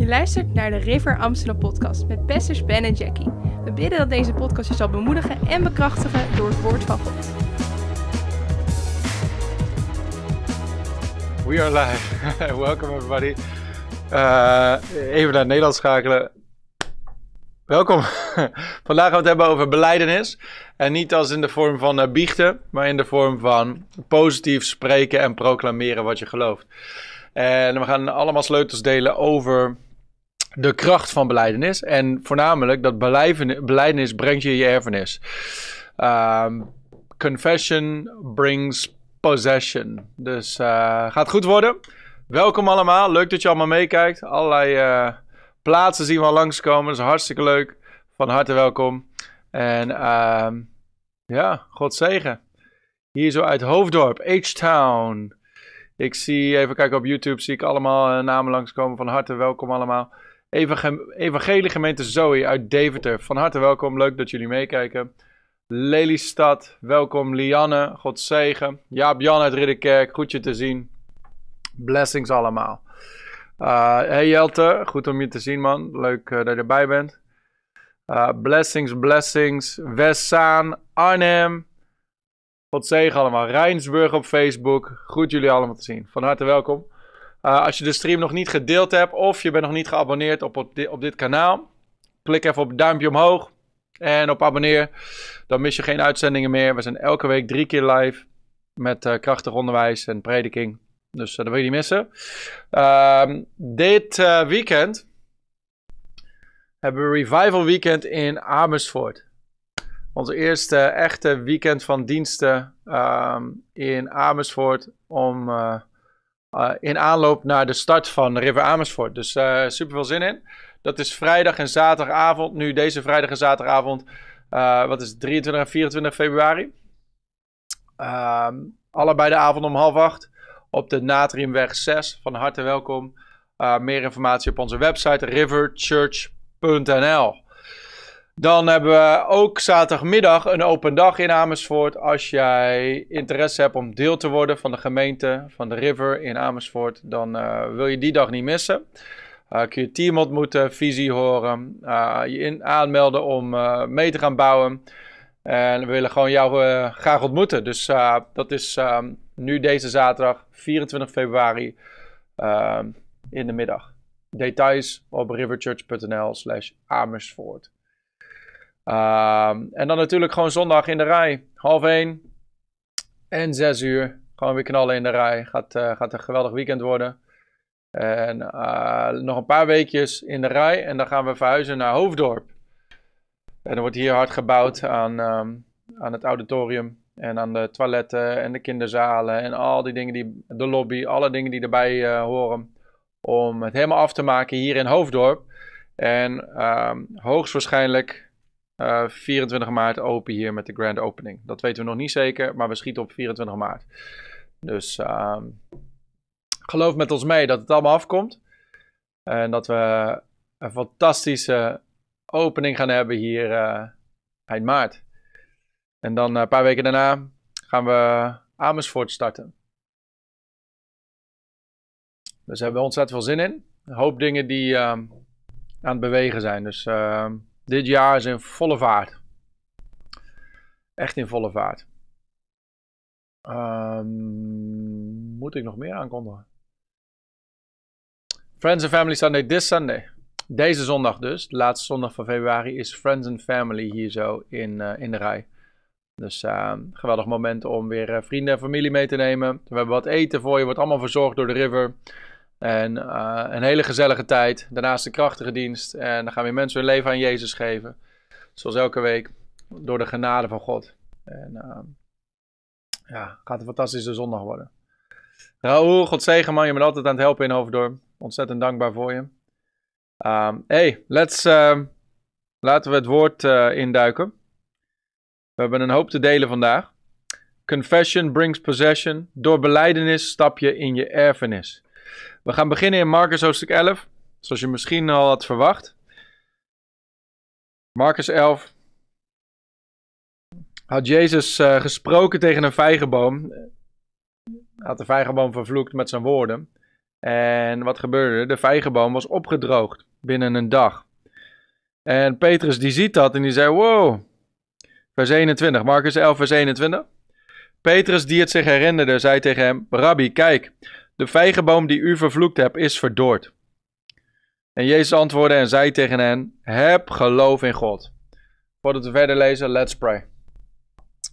Je luistert naar de River Amsterdam podcast met pastors Ben en Jackie. We bidden dat deze podcast je zal bemoedigen en bekrachtigen door het woord van God. We are live. Welcome everybody. Even naar het Nederlands schakelen. Welkom. Vandaag gaan we het hebben over belijdenis. En niet als in de vorm van biechten, maar in de vorm van positief spreken en proclameren wat je gelooft. En we gaan allemaal sleutels delen over de kracht van belijdenis. En voornamelijk dat belijdenis brengt je erfenis. Confession brings possession. Dus gaat goed worden. Welkom allemaal. Leuk dat je allemaal meekijkt. Allerlei plaatsen zien we al langskomen. Dat is hartstikke leuk. Van harte welkom. En ja, God zegen. Hier zo uit Hoofddorp, H-Town. Ik zie, even kijken op YouTube, zie ik allemaal namen langskomen. Van harte welkom allemaal. Evangelie gemeente Zoe uit Deventer. Van harte welkom, leuk dat jullie meekijken. Lelystad, welkom. Lianne, God zegen. Jaap Jan uit Ridderkerk, goed je te zien. Blessings allemaal. Hey Jelte, goed om je te zien man. Leuk dat je erbij bent. Blessings. Westzaan, Arnhem. God zegen allemaal. Rijnsburg op Facebook. Goed jullie allemaal te zien. Van harte welkom. Als je de stream nog niet gedeeld hebt of je bent nog niet geabonneerd op dit kanaal, klik even op het duimpje omhoog en op abonneer. Dan mis je geen uitzendingen meer. We zijn elke week 3 keer live met krachtig onderwijs en prediking. Dus dat wil je niet missen. Dit weekend hebben we een revival weekend in Amersfoort. Onze eerste echte weekend van diensten in Amersfoort in aanloop naar de start van River Amsterdam. Dus super veel zin in. Dat is vrijdag en zaterdagavond. Nu deze vrijdag en zaterdagavond, wat is het, 23 en 24 februari. Allebei de avond om 20:30 op de Natriumweg 6. Van harte welkom. Meer informatie op onze website riverchurch.nl. Dan hebben we ook zaterdagmiddag een open dag in Amersfoort. Als jij interesse hebt om deel te worden van de gemeente, van de River in Amersfoort, dan wil je die dag niet missen. Kun je team ontmoeten, visie horen, aanmelden om mee te gaan bouwen. En we willen gewoon jou graag ontmoeten. Dus dat is nu deze zaterdag, 24 februari, in de middag. Details op riverchurch.nl/Amersfoort. En dan natuurlijk gewoon zondag in de rij. 12:30 en 18:00. Gewoon weer knallen in de rij. Gaat een geweldig weekend worden. En nog een paar weekjes in de rij. En dan gaan we verhuizen naar Hoofddorp. En er wordt hier hard gebouwd aan het auditorium. En aan de toiletten en de kinderzalen. En al die dingen, de lobby. Alle dingen die erbij horen. Om het helemaal af te maken hier in Hoofddorp. En hoogstwaarschijnlijk 24 maart open hier met de grand opening. Dat weten we nog niet zeker, maar we schieten op 24 maart. Dus geloof met ons mee dat het allemaal afkomt. En dat we een fantastische opening gaan hebben hier eind maart. En dan een paar weken daarna gaan we Amersfoort starten. Dus daar hebben we ontzettend veel zin in. Een hoop dingen die aan het bewegen zijn. Dus dit jaar is in volle vaart. Echt in volle vaart. Moet ik nog meer aankondigen? Friends and Family Sunday, this Sunday. Deze zondag dus, de laatste zondag van februari, is Friends and Family hier zo in de rij. Dus geweldig moment om weer vrienden en familie mee te nemen. We hebben wat eten voor je, wordt allemaal verzorgd door de River. En een hele gezellige tijd. Daarnaast de krachtige dienst. En dan gaan weer mensen hun leven aan Jezus geven. Zoals elke week. Door de genade van God. En ja, gaat een fantastische zondag worden. Raoul, God zegen man. Je bent altijd aan het helpen in Hoofddorp. Ontzettend dankbaar voor je. Laten we het woord induiken. We hebben een hoop te delen vandaag. Confession brings possession. Door belijdenis stap je in je erfenis. We gaan beginnen in Marcus hoofdstuk 11, zoals je misschien al had verwacht. Marcus 11. Had Jezus gesproken tegen een vijgenboom. Hij had de vijgenboom vervloekt met zijn woorden. En wat gebeurde? De vijgenboom was opgedroogd binnen een dag. En Petrus die ziet dat en die zei, wow. Vers 21, Marcus 11 vers 21. Petrus die het zich herinnerde, zei tegen hem, Rabbi, kijk, de vijgenboom die u vervloekt hebt is verdord. En Jezus antwoordde en zei tegen hen, heb geloof in God. Voordat we verder lezen, let's pray.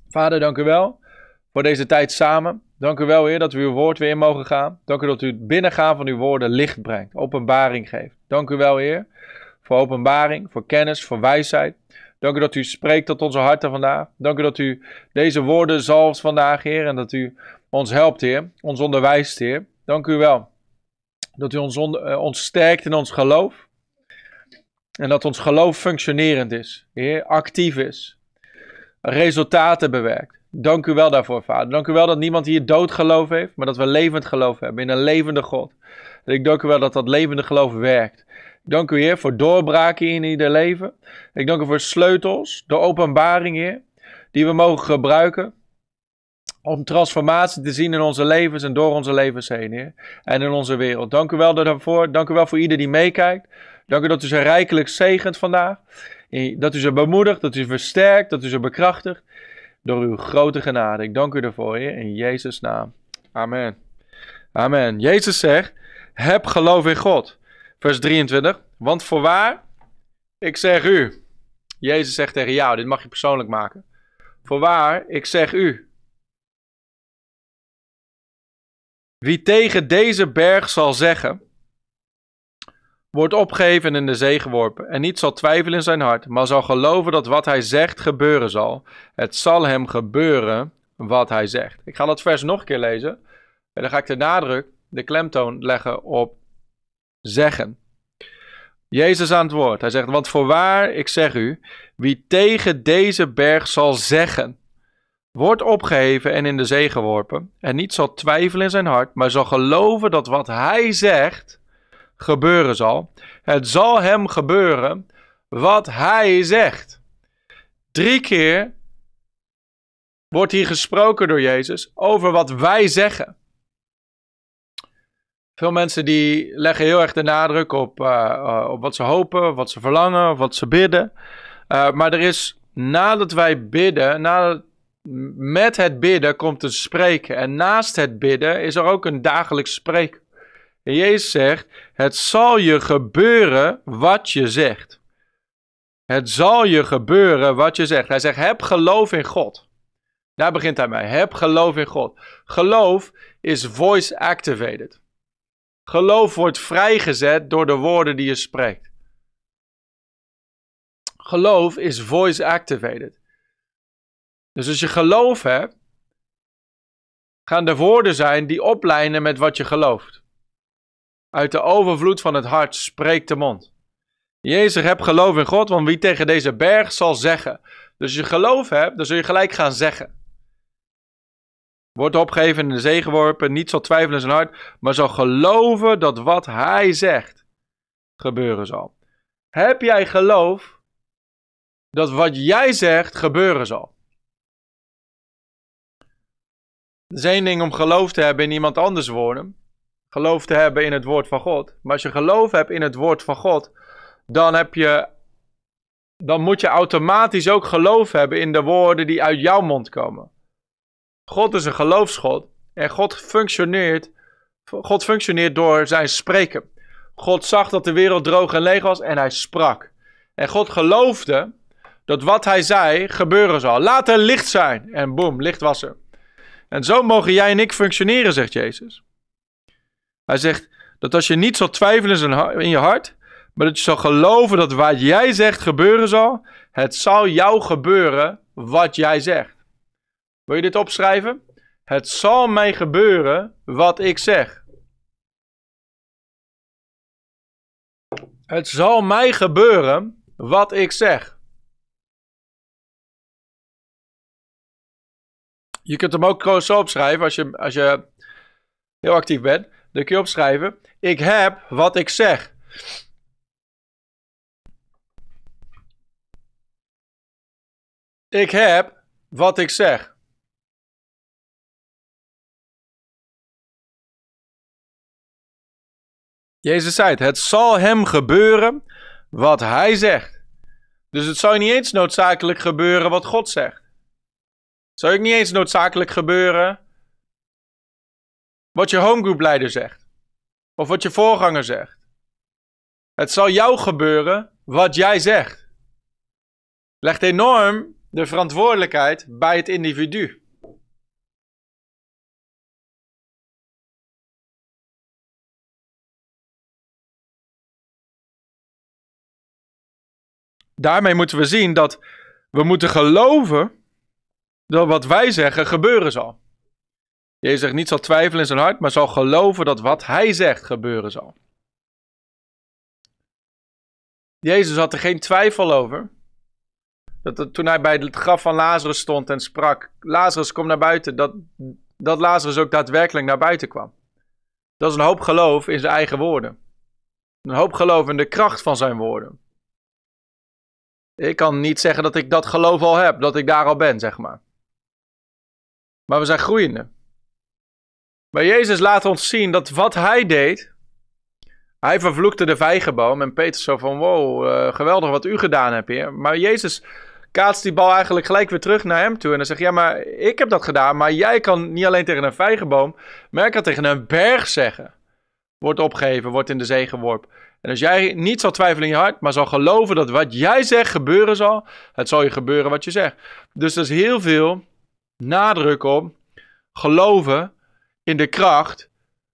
Vader, dank u wel voor deze tijd samen. Dank u wel, Heer, dat we uw woord weer in mogen gaan. Dank u dat u het binnengaan van uw woorden licht brengt, openbaring geeft. Dank u wel, Heer, voor openbaring, voor kennis, voor wijsheid. Dank u dat u spreekt tot onze harten vandaag. Dank u dat u deze woorden zalft vandaag, Heer, en dat u ons helpt, Heer, ons onderwijst, Heer. Dank u wel dat u ons sterkt in ons geloof en dat ons geloof functionerend is, Heer, actief is, resultaten bewerkt. Dank u wel daarvoor, Vader. Dank u wel dat niemand hier dood geloof heeft, maar dat we levend geloof hebben in een levende God. En ik dank u wel dat dat levende geloof werkt. Ik dank u, Heer, voor doorbraken in ieder leven. Ik dank u voor sleutels, de openbaring, Heer, die we mogen gebruiken om transformatie te zien in onze levens en door onze levens heen, Heer, en in onze wereld. Dank u wel daarvoor. Dank u wel voor ieder die meekijkt. Dank u dat u ze rijkelijk zegent vandaag. Dat u ze bemoedigt, dat u ze versterkt, dat u ze bekrachtigt. Door uw grote genade. Ik dank u ervoor, Heer, in Jezus' naam. Amen. Amen. Jezus zegt, heb geloof in God. Vers 23. Want voorwaar, ik zeg u. Jezus zegt tegen jou, dit mag je persoonlijk maken. Voorwaar, ik zeg u. Wie tegen deze berg zal zeggen, wordt opgeheven en in de zee geworpen en niet zal twijfelen in zijn hart, maar zal geloven dat wat hij zegt gebeuren zal. Het zal hem gebeuren wat hij zegt. Ik ga dat vers nog een keer lezen en dan ga ik de nadruk, de klemtoon leggen op zeggen. Jezus aan het woord. Hij zegt, want voorwaar, ik zeg u, wie tegen deze berg zal zeggen, wordt opgeheven en in de zee geworpen en niet zal twijfelen in zijn hart, maar zal geloven dat wat hij zegt gebeuren zal. Het zal hem gebeuren wat hij zegt. 3 keer wordt hier gesproken door Jezus over wat wij zeggen. Veel mensen die leggen heel erg de nadruk op wat ze hopen, wat ze verlangen, wat ze bidden. Maar er is, nadat wij bidden, met het bidden komt het spreken. En naast het bidden is er ook een dagelijks spreken. En Jezus zegt, het zal je gebeuren wat je zegt. Het zal je gebeuren wat je zegt. Hij zegt, heb geloof in God. Daar begint hij mee. Heb geloof in God. Geloof is voice activated. Geloof wordt vrijgezet door de woorden die je spreekt. Geloof is voice activated. Dus als je geloof hebt, gaan er woorden zijn die oplijnen met wat je gelooft. Uit de overvloed van het hart spreekt de mond. Jezus, heb geloof in God, want wie tegen deze berg zal zeggen. Dus als je geloof hebt, dan zul je gelijk gaan zeggen. Wordt opgeheven en in de zee geworpen, niet zal twijfelen in zijn hart, maar zal geloven dat wat hij zegt gebeuren zal. Heb jij geloof dat wat jij zegt gebeuren zal? Het is één ding om geloof te hebben in iemand anders woorden. Geloof te hebben in het woord van God. Maar als je geloof hebt in het woord van God, dan moet je automatisch ook geloof hebben in de woorden die uit jouw mond komen. God is een geloofsgod en God functioneert door zijn spreken. God zag dat de wereld droog en leeg was en hij sprak. En God geloofde dat wat hij zei gebeuren zal. Laat er licht zijn. En boem, licht was er. En zo mogen jij en ik functioneren, zegt Jezus. Hij zegt dat als je niet zal twijfelen in je hart, maar dat je zal geloven dat wat jij zegt gebeuren zal, het zal jou gebeuren wat jij zegt. Wil je dit opschrijven? Het zal mij gebeuren wat ik zeg. Het zal mij gebeuren wat ik zeg. Je kunt hem ook zo opschrijven als je heel actief bent. Dan kun je opschrijven, ik heb wat ik zeg. Ik heb wat ik zeg. Jezus zei het, het zal hem gebeuren wat hij zegt. Dus het zal je niet eens noodzakelijk gebeuren wat God zegt. Het zal je niet eens noodzakelijk gebeuren wat je homegroupleider zegt. Of wat je voorganger zegt. Het zal jou gebeuren wat jij zegt. Legt enorm de verantwoordelijkheid bij het individu. Daarmee moeten we zien dat we moeten geloven dat wat wij zeggen gebeuren zal. Jezus zegt niet zal twijfelen in zijn hart, maar zal geloven dat wat hij zegt gebeuren zal. Jezus had er geen twijfel over. Dat toen hij bij het graf van Lazarus stond en sprak, Lazarus kom naar buiten, dat Lazarus ook daadwerkelijk naar buiten kwam. Dat is een hoop geloof in zijn eigen woorden. Een hoop geloof in de kracht van zijn woorden. Ik kan niet zeggen dat ik dat geloof al heb, dat ik daar al ben, zeg maar. Maar we zijn groeiende. Maar Jezus laat ons zien dat wat hij deed, hij vervloekte de vijgenboom en Petrus zo van wow, geweldig wat u gedaan hebt, Heer. Maar Jezus kaatst die bal eigenlijk gelijk weer terug naar hem toe en dan zegt ja, maar ik heb dat gedaan, maar jij kan niet alleen tegen een vijgenboom, maar ik kan tegen een berg zeggen. Wordt opgeheven, wordt in de zee geworpen. En als jij niet zal twijfelen in je hart, maar zal geloven dat wat jij zegt gebeuren zal, het zal je gebeuren wat je zegt. Dus er is heel veel nadruk op geloven in de kracht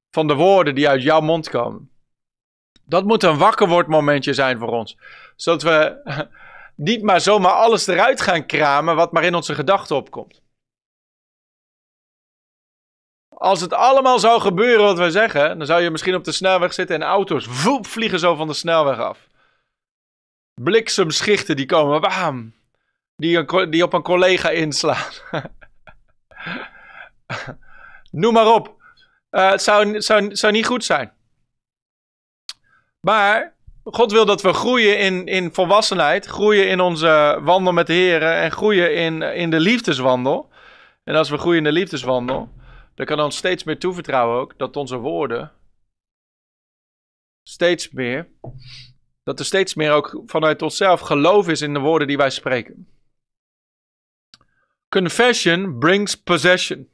van de woorden die uit jouw mond komen. Dat moet een wakkerwordmomentje zijn voor ons. Zodat we niet maar zomaar alles eruit gaan kramen wat maar in onze gedachten opkomt. Als het allemaal zou gebeuren wat wij zeggen, dan zou je misschien op de snelweg zitten en auto's voep, vliegen zo van de snelweg af. Bliksemschichten die komen, bam, die op een collega inslaan. Noem maar op. Het zou niet goed zijn. Maar God wil dat we groeien in volwassenheid, groeien in onze wandel met de Heer en groeien in de liefdeswandel. En als we groeien in de liefdeswandel, dan kan ons steeds meer toevertrouwen ook dat onze woorden steeds meer ook vanuit onszelf geloof is in de woorden die wij spreken. Confession brings possession.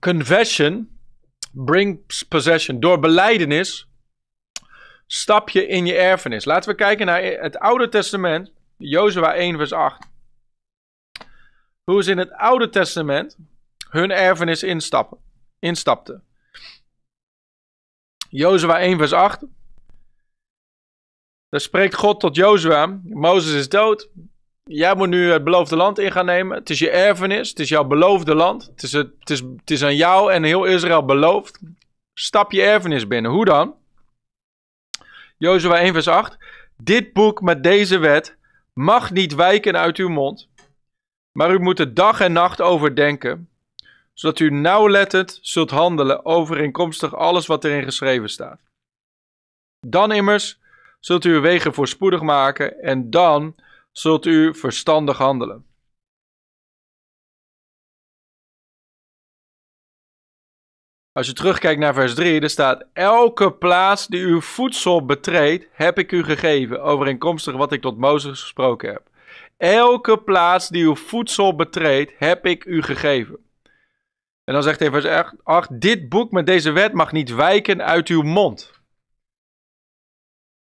Confession brings possession. Door belijdenis stap je in je erfenis. Laten we kijken naar het Oude Testament, Jozua 1 vers 8. Hoe ze in het Oude Testament hun erfenis instapten. Jozua 1 vers 8. Daar spreekt God tot Jozua. Mozes is dood. Jij moet nu het beloofde land in gaan nemen. Het is je erfenis. Het is jouw beloofde land. Het is aan jou en heel Israël beloofd. Stap je erfenis binnen. Hoe dan? Jozua 1 vers 8. Dit boek met deze wet mag niet wijken uit uw mond. Maar u moet het dag en nacht overdenken, zodat u nauwlettend zult handelen overeenkomstig alles wat erin geschreven staat. Dan immers zult u uw wegen voorspoedig maken en dan zult u verstandig handelen. Als je terugkijkt naar vers 3, er staat: elke plaats die uw voedsel betreedt, heb ik u gegeven, overeenkomstig wat ik tot Mozes gesproken heb. Elke plaats die uw voedsel betreedt, heb ik u gegeven. En dan zegt hij vers 8, dit boek met deze wet mag niet wijken uit uw mond.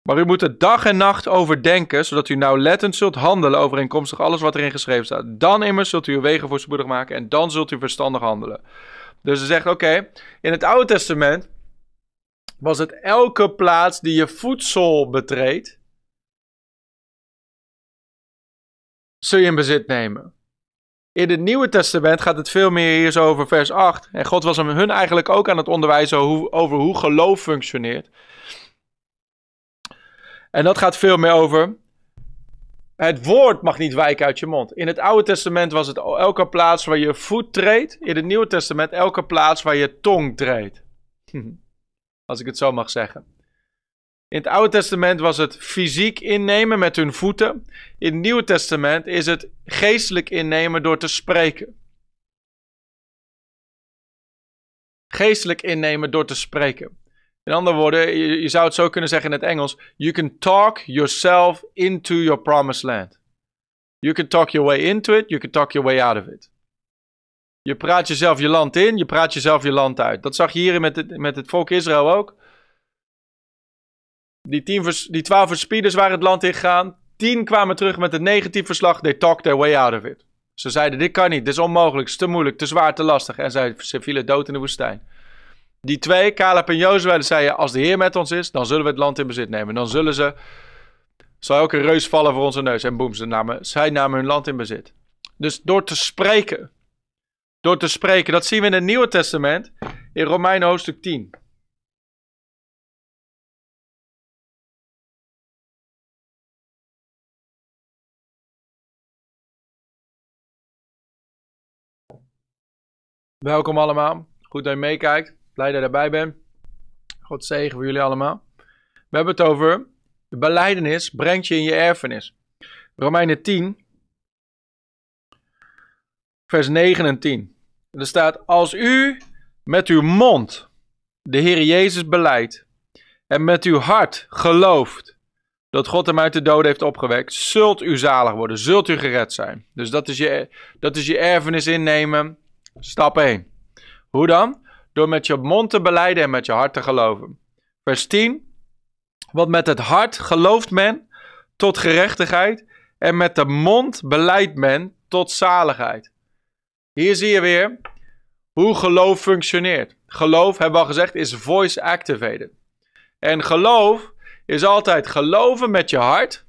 Maar u moet het dag en nacht overdenken, zodat u nauwlettend zult handelen overeenkomstig alles wat erin geschreven staat. Dan immers zult u uw wegen voorspoedig maken en dan zult u verstandig handelen. Dus hij zegt, oké, in het Oude Testament was het elke plaats die je voedsel betreedt, zul je in bezit nemen. In het Nieuwe Testament gaat het veel meer hier zo over vers 8. En God was hun eigenlijk ook aan het onderwijzen over hoe geloof functioneert. En dat gaat veel meer over het woord mag niet wijken uit je mond. In het Oude Testament was het elke plaats waar je voet treedt. In het Nieuwe Testament elke plaats waar je tong treedt. Als ik het zo mag zeggen. In het Oude Testament was het fysiek innemen met hun voeten. In het Nieuwe Testament is het geestelijk innemen door te spreken. geestelijk innemen door te spreken. In andere woorden, je zou het zo kunnen zeggen in het Engels. You can talk yourself into your promised land. You can talk your way into it. You can talk your way out of it. Je praat jezelf je land in. Je praat jezelf je land uit. Dat zag je hier met het volk Israël ook. Die 12 verspieders waren het land ingegaan. 10 kwamen terug met een negatief verslag. They talked their way out of it. Ze zeiden, dit kan niet, dit is onmogelijk, is te moeilijk, te zwaar, te lastig. En ze vielen dood in de woestijn. Die 2, Caleb en Jozua, zeiden, als de Heer met ons is, dan zullen we het land in bezit nemen. Dan zullen ze, zal elke reus vallen voor onze neus. En boem, zij namen hun land in bezit. Dus door te spreken, dat zien we in het Nieuwe Testament, in Romeinen hoofdstuk 10. Welkom allemaal. Goed dat je meekijkt. Blij dat je erbij bent. God zegen voor jullie allemaal. We hebben het over de belijdenis brengt je in je erfenis. Romeinen 10, vers 9 en 10. En er staat, als u met uw mond de Heer Jezus belijdt en met uw hart gelooft dat God hem uit de dood heeft opgewekt, zult u zalig worden, zult u gered zijn. Dus dat is je erfenis innemen. Stap 1. Hoe dan? Door met je mond te belijden en met je hart te geloven. Vers 10. Want met het hart gelooft men tot gerechtigheid en met de mond belijdt men tot zaligheid. Hier zie je weer hoe geloof functioneert. Geloof, hebben we al gezegd, is voice activated. En geloof is altijd geloven met je hart.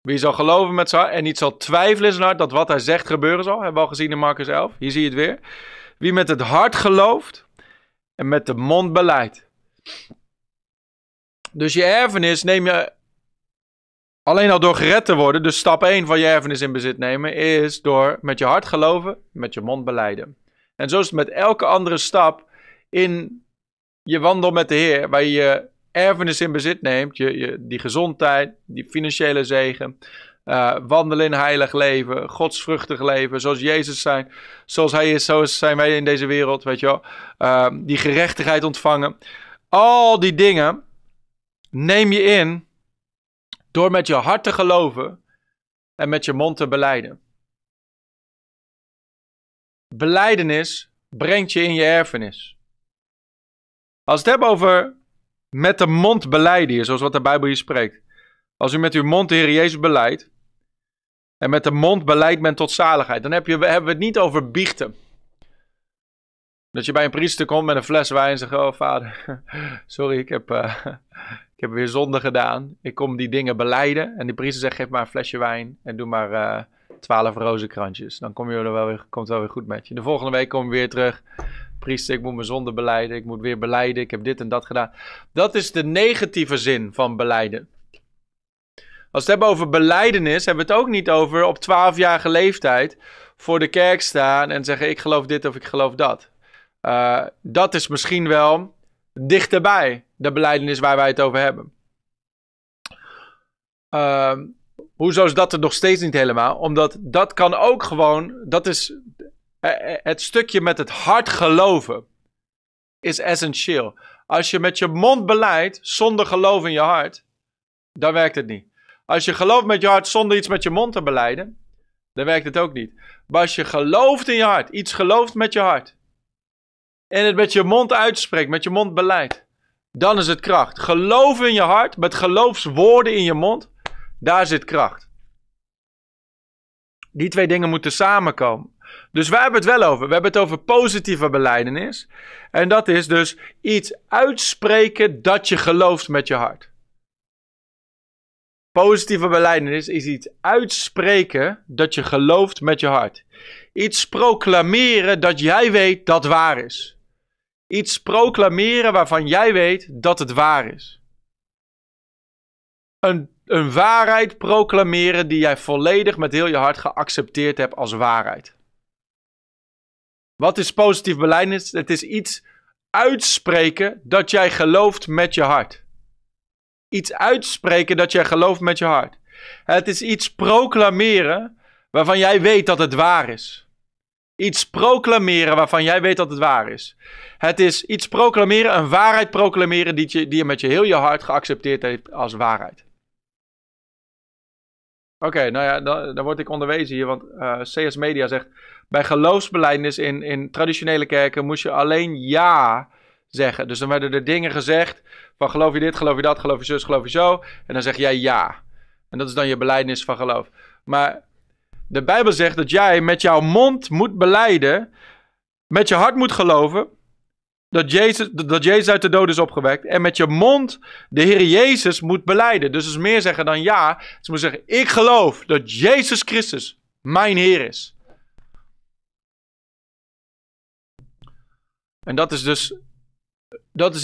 Wie zal geloven met zijn hart en niet zal twijfelen in zijn hart dat wat hij zegt gebeuren zal. Hebben we al gezien in Marcus 11. Hier zie je het weer. Wie met het hart gelooft en met de mond belijdt. Dus je erfenis neem je alleen al door gered te worden. Dus stap 1 van je erfenis in bezit nemen is door met je hart geloven, met je mond belijden. En zo is het met elke andere stap in je wandel met de Heer, waar je erfenis in bezit neemt, die gezondheid, die financiële zegen, wandelen in heilig leven, godsvruchtig leven, zoals Jezus zijn, zoals Hij is, zo zijn wij in deze wereld, weet je wel, die gerechtigheid ontvangen. Al die dingen neem je in door met je hart te geloven en met je mond te belijden. Belijdenis brengt je in je erfenis. Als we het hebben over met de mond belijden hier, zoals wat de Bijbel hier spreekt. Als u met uw mond de Heer Jezus beleidt, en met de mond beleidt men tot zaligheid, dan hebben we het niet over biechten. Dat je bij een priester komt met een fles wijn en zegt, oh vader, sorry, ik heb weer zonde gedaan. Ik kom die dingen belijden. En die priester zegt, geef maar een flesje wijn en doe maar 12 rozenkrantjes. Dan kom je er wel weer, komt het wel weer goed met je. De volgende week kom je weer terug. Priester, ik moet mijn zonde belijden, ik moet weer belijden, ik heb dit en dat gedaan. Dat is de negatieve zin van belijden. Als we het hebben over belijdenis, hebben we het ook niet over op 12-jarige leeftijd voor de kerk staan en zeggen ik geloof dit of ik geloof dat. Dat is misschien wel dichterbij de belijdenis waar wij het over hebben. Hoezo is dat er nog steeds niet helemaal? Omdat dat kan ook gewoon, dat is... Het stukje met het hart geloven is essentieel. Als je met je mond belijdt zonder geloof in je hart, dan werkt het niet. Als je gelooft met je hart zonder iets met je mond te belijden, dan werkt het ook niet. Maar als je gelooft in je hart, iets gelooft met je hart, en het met je mond uitspreekt, met je mond beleidt, dan is het kracht. Geloof in je hart, met geloofswoorden in je mond, daar zit kracht. Die 2 dingen moeten samenkomen. Dus waar hebben we het wel over? We hebben het over positieve belijdenis. En dat is dus iets uitspreken dat je gelooft met je hart. Positieve belijdenis is iets uitspreken dat je gelooft met je hart. Iets proclameren dat jij weet dat waar is. Iets proclameren waarvan jij weet dat het waar is. Een waarheid proclameren die jij volledig met heel je hart geaccepteerd hebt als waarheid. Wat is positief belijdenis? Het is iets uitspreken dat jij gelooft met je hart. Iets uitspreken dat jij gelooft met je hart. Het is iets proclameren waarvan jij weet dat het waar is. Iets proclameren waarvan jij weet dat het waar is. Het is iets proclameren, een waarheid proclameren die je met je heel je hart geaccepteerd heeft als waarheid. Oké, nou ja, dan word ik onderwezen hier, want CS Media zegt... Bij geloofsbelijdenis in traditionele kerken moest je alleen ja zeggen. Dus dan werden er dingen gezegd van geloof je dit, geloof je dat, geloof je zus, geloof je zo. En dan zeg jij ja. En dat is dan je belijdenis van geloof. Maar de Bijbel zegt dat jij met jouw mond moet belijden, met je hart moet geloven dat Jezus uit de dood is opgewekt. En met je mond de Heer Jezus moet belijden. Dus het is meer zeggen dan ja. Het moet zeggen, ik geloof dat Jezus Christus mijn Heer is. En dat is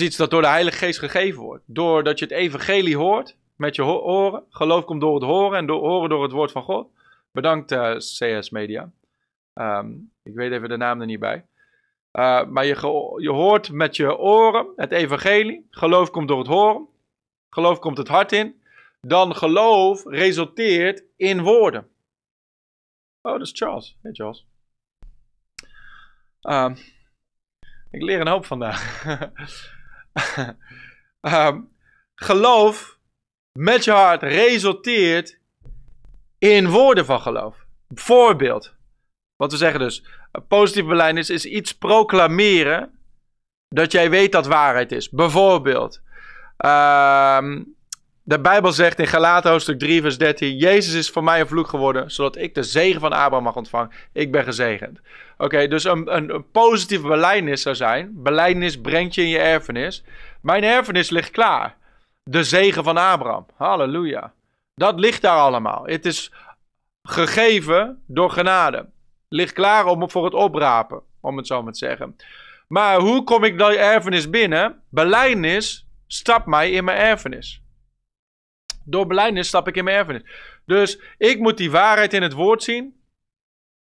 iets dat door de Heilige Geest gegeven wordt. Doordat je het evangelie hoort met je oren. Geloof komt door het horen en door horen door het woord van God. Bedankt CS Media. Ik weet even de naam er niet bij. Maar je hoort met je oren het evangelie. Geloof komt door het horen. Geloof komt het hart in. Dan geloof resulteert in woorden. Oh, dat is Charles. Hey Charles. Ik leer een hoop vandaag. Geloof met je hart resulteert in woorden van geloof. Voorbeeld. Wat we zeggen dus. Positieve belijdenis is iets proclameren dat jij weet dat waarheid is. Bijvoorbeeld. De Bijbel zegt in Galaten hoofdstuk 3 vers 13. Jezus is voor mij een vloek geworden, zodat ik de zegen van Abraham mag ontvangen. Ik ben gezegend. Oké, dus een positieve belijdenis zou zijn. Belijdenis brengt je in je erfenis. Mijn erfenis ligt klaar. De zegen van Abraham. Halleluja. Dat ligt daar allemaal. Het is gegeven door genade. Ligt klaar voor het oprapen. Om het zo maar te zeggen. Maar hoe kom ik die erfenis binnen? Belijdenis stapt mij in mijn erfenis. Door belijdenis stap ik in mijn erfenis. Dus ik moet die waarheid in het woord zien.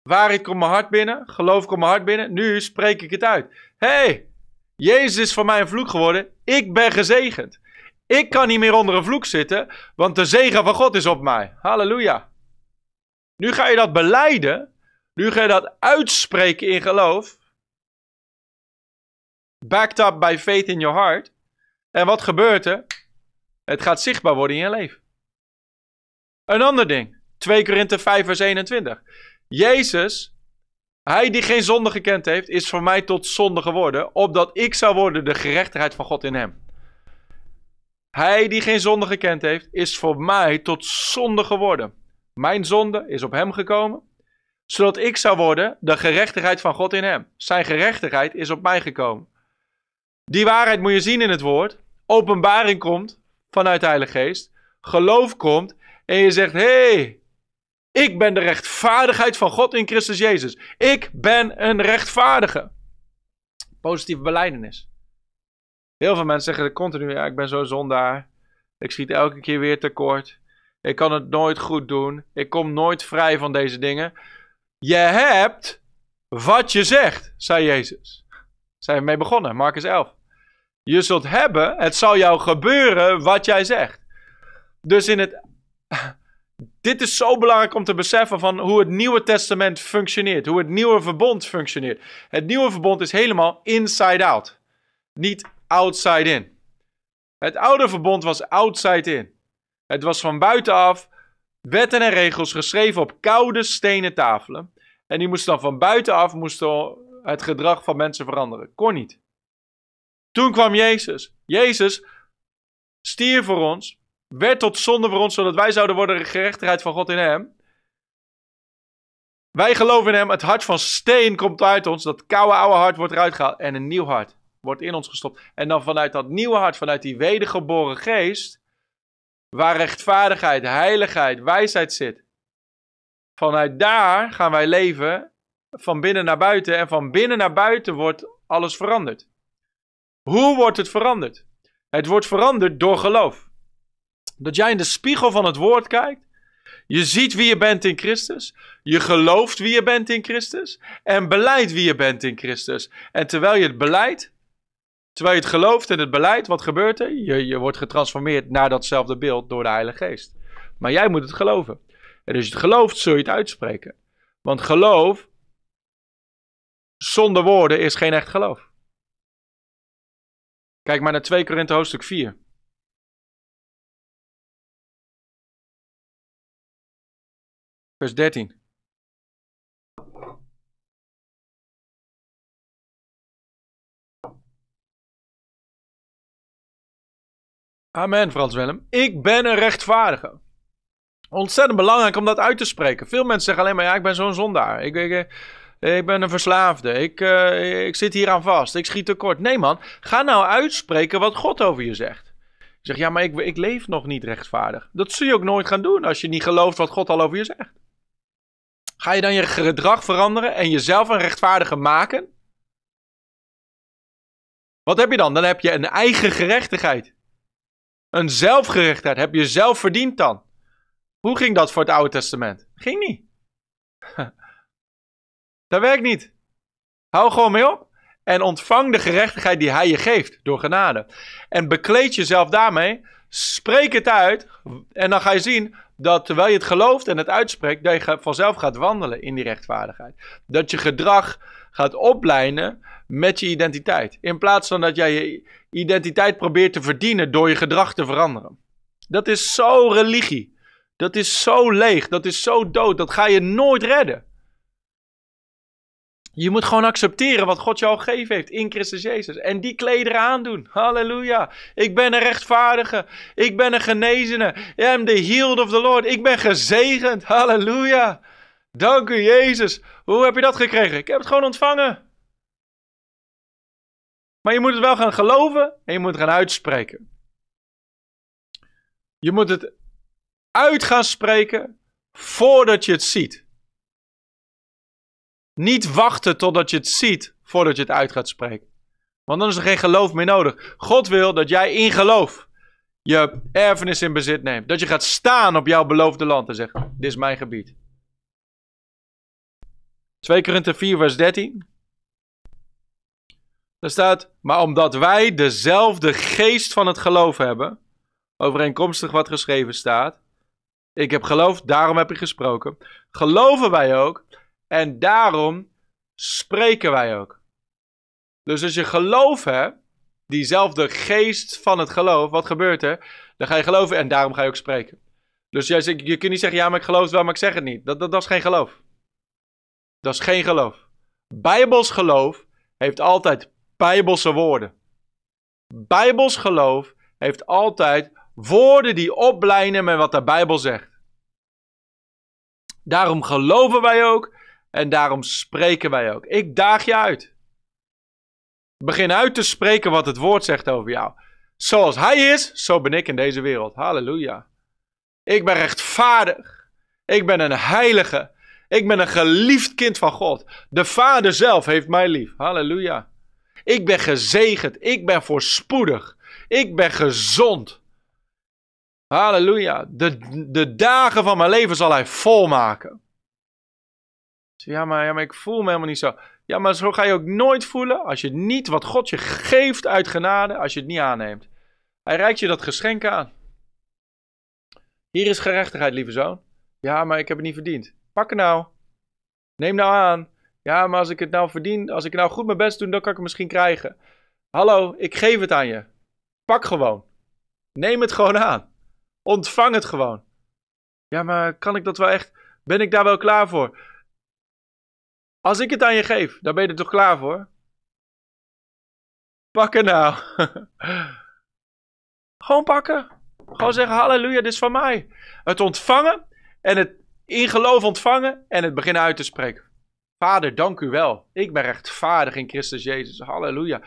Waarheid komt mijn hart binnen. Geloof komt mijn hart binnen. Nu spreek ik het uit. Hé, Jezus is voor mij een vloek geworden. Ik ben gezegend. Ik kan niet meer onder een vloek zitten. Want de zegen van God is op mij. Halleluja. Nu ga je dat belijden. Nu ga je dat uitspreken in geloof. Backed up by faith in your heart. En wat gebeurt er? Het gaat zichtbaar worden in je leven. Een ander ding. 2 Korinthe 5 vers 21. Jezus, hij die geen zonde gekend heeft, is voor mij tot zonde geworden, opdat ik zou worden de gerechtigheid van God in hem. Hij die geen zonde gekend heeft, is voor mij tot zonde geworden. Mijn zonde is op hem gekomen, zodat ik zou worden de gerechtigheid van God in hem. Zijn gerechtigheid is op mij gekomen. Die waarheid moet je zien in het woord. Openbaring komt vanuit de Heilige Geest. Geloof komt en je zegt, hey, ik ben de rechtvaardigheid van God in Christus Jezus. Ik ben een rechtvaardige. Positieve belijdenis. Heel veel mensen zeggen continu, ja, ik ben zo zondaar. Ik schiet elke keer weer tekort. Ik kan het nooit goed doen. Ik kom nooit vrij van deze dingen. Je hebt wat je zegt, zei Jezus. Zijn we mee begonnen, Marcus 11. Je zult hebben, het zal jou gebeuren wat jij zegt. Dus dit is zo belangrijk om te beseffen van hoe het Nieuwe Testament functioneert. Hoe het Nieuwe Verbond functioneert. Het Nieuwe Verbond is helemaal inside out. Niet outside in. Het Oude Verbond was outside in. Het was van buitenaf wetten en regels geschreven op koude stenen tafelen. En die moesten dan van buitenaf het gedrag van mensen veranderen. Kon niet. Toen kwam Jezus. Jezus stierf voor ons, werd tot zonde voor ons, zodat wij zouden worden de gerechtigheid van God in hem. Wij geloven in hem, het hart van steen komt uit ons, dat koude oude hart wordt eruit gehaald en een nieuw hart wordt in ons gestopt. En dan vanuit dat nieuwe hart, vanuit die wedergeboren geest, waar rechtvaardigheid, heiligheid, wijsheid zit. Vanuit daar gaan wij leven, van binnen naar buiten, en van binnen naar buiten wordt alles veranderd. Hoe wordt het veranderd? Het wordt veranderd door geloof. Dat jij in de spiegel van het woord kijkt. Je ziet wie je bent in Christus. Je gelooft wie je bent in Christus. En belijdt wie je bent in Christus. En terwijl je het beleidt, terwijl je het gelooft en het beleidt, wat gebeurt er? Je wordt getransformeerd naar datzelfde beeld door de Heilige Geest. Maar jij moet het geloven. En als je het gelooft, zul je het uitspreken. Want geloof zonder woorden is geen echt geloof. Kijk maar naar 2 Korinthe hoofdstuk 4. Vers 13. Amen, Frans Willem. Ik ben een rechtvaardige. Ontzettend belangrijk om dat uit te spreken. Veel mensen zeggen alleen maar, ja, ik ben zo'n zondaar. Ik ben een verslaafde. Ik zit hier aan vast. Ik schiet tekort. Nee man, ga nou uitspreken wat God over je zegt. Je zegt, ja, maar ik leef nog niet rechtvaardig. Dat zul je ook nooit gaan doen als je niet gelooft wat God al over je zegt. Ga je dan je gedrag veranderen en jezelf een rechtvaardige maken? Wat heb je dan? Dan heb je een eigen gerechtigheid. Een zelfgerechtigheid. Heb je zelf verdiend dan? Hoe ging dat voor het Oude Testament? Ging niet. Dat werkt niet. Hou gewoon mee op. En ontvang de gerechtigheid die hij je geeft. Door genade. En bekleed jezelf daarmee. Spreek het uit. En dan ga je zien dat terwijl je het gelooft en het uitspreekt. Dat je vanzelf gaat wandelen in die rechtvaardigheid. Dat je gedrag gaat oplijnen met je identiteit. In plaats van dat jij je identiteit probeert te verdienen door je gedrag te veranderen. Dat is zo religie. Dat is zo leeg. Dat is zo dood. Dat ga je nooit redden. Je moet gewoon accepteren wat God jou gegeven heeft in Christus Jezus. En die klederen aandoen. Halleluja. Ik ben een rechtvaardige. Ik ben een genezene. I am the healed of the Lord. Ik ben gezegend. Halleluja. Dank u Jezus. Hoe heb je dat gekregen? Ik heb het gewoon ontvangen. Maar je moet het wel gaan geloven en je moet het gaan uitspreken. Je moet het uit gaan spreken voordat je het ziet. Niet wachten totdat je het ziet voordat je het uit gaat spreken. Want dan is er geen geloof meer nodig. God wil dat jij in geloof je erfenis in bezit neemt. Dat je gaat staan op jouw beloofde land en zegt, dit is mijn gebied. 2 Korinthe 4 vers 13. Daar staat, maar omdat wij dezelfde geest van het geloof hebben, overeenkomstig wat geschreven staat, ik heb geloofd, daarom heb ik gesproken, geloven wij ook, en daarom spreken wij ook. Dus als je geloof hebt, diezelfde geest van het geloof, wat gebeurt er? Dan ga je geloven en daarom ga je ook spreken. Dus jij zegt, je kunt niet zeggen, ja maar ik geloof het wel, maar ik zeg het niet. Dat is geen geloof. Dat is geen geloof. Bijbels geloof heeft altijd bijbelse woorden. Bijbels geloof heeft altijd woorden die oplijnen met wat de Bijbel zegt. Daarom geloven wij ook en daarom spreken wij ook. Ik daag je uit. Begin uit te spreken wat het woord zegt over jou. Zoals hij is, zo ben ik in deze wereld. Halleluja. Ik ben rechtvaardig. Ik ben een heilige. Ik ben een geliefd kind van God. De Vader zelf heeft mij lief. Halleluja. Ik ben gezegend. Ik ben voorspoedig. Ik ben gezond. Halleluja. De dagen van mijn leven zal hij volmaken. Ja, maar ik voel me helemaal niet zo. Ja, maar zo ga je ook nooit voelen als je niet wat God je geeft uit genade, als je het niet aanneemt. Hij reikt je dat geschenk aan. Hier is gerechtigheid, lieve zoon. Ja, maar ik heb het niet verdiend. Pak het nou. Neem nou aan. Ja, maar als ik het nou verdien, als ik nou goed mijn best doe, dan kan ik het misschien krijgen. Hallo, ik geef het aan je. Pak gewoon. Neem het gewoon aan. Ontvang het gewoon. Ja, maar kan ik dat wel echt? Ben ik daar wel klaar voor? Als ik het aan je geef, dan ben je er toch klaar voor? Pakken nou. Gewoon pakken. Gewoon zeggen, halleluja, dit is van mij. Het ontvangen en het in geloof ontvangen en het beginnen uit te spreken. Vader, dank u wel. Ik ben rechtvaardig in Christus Jezus. Halleluja.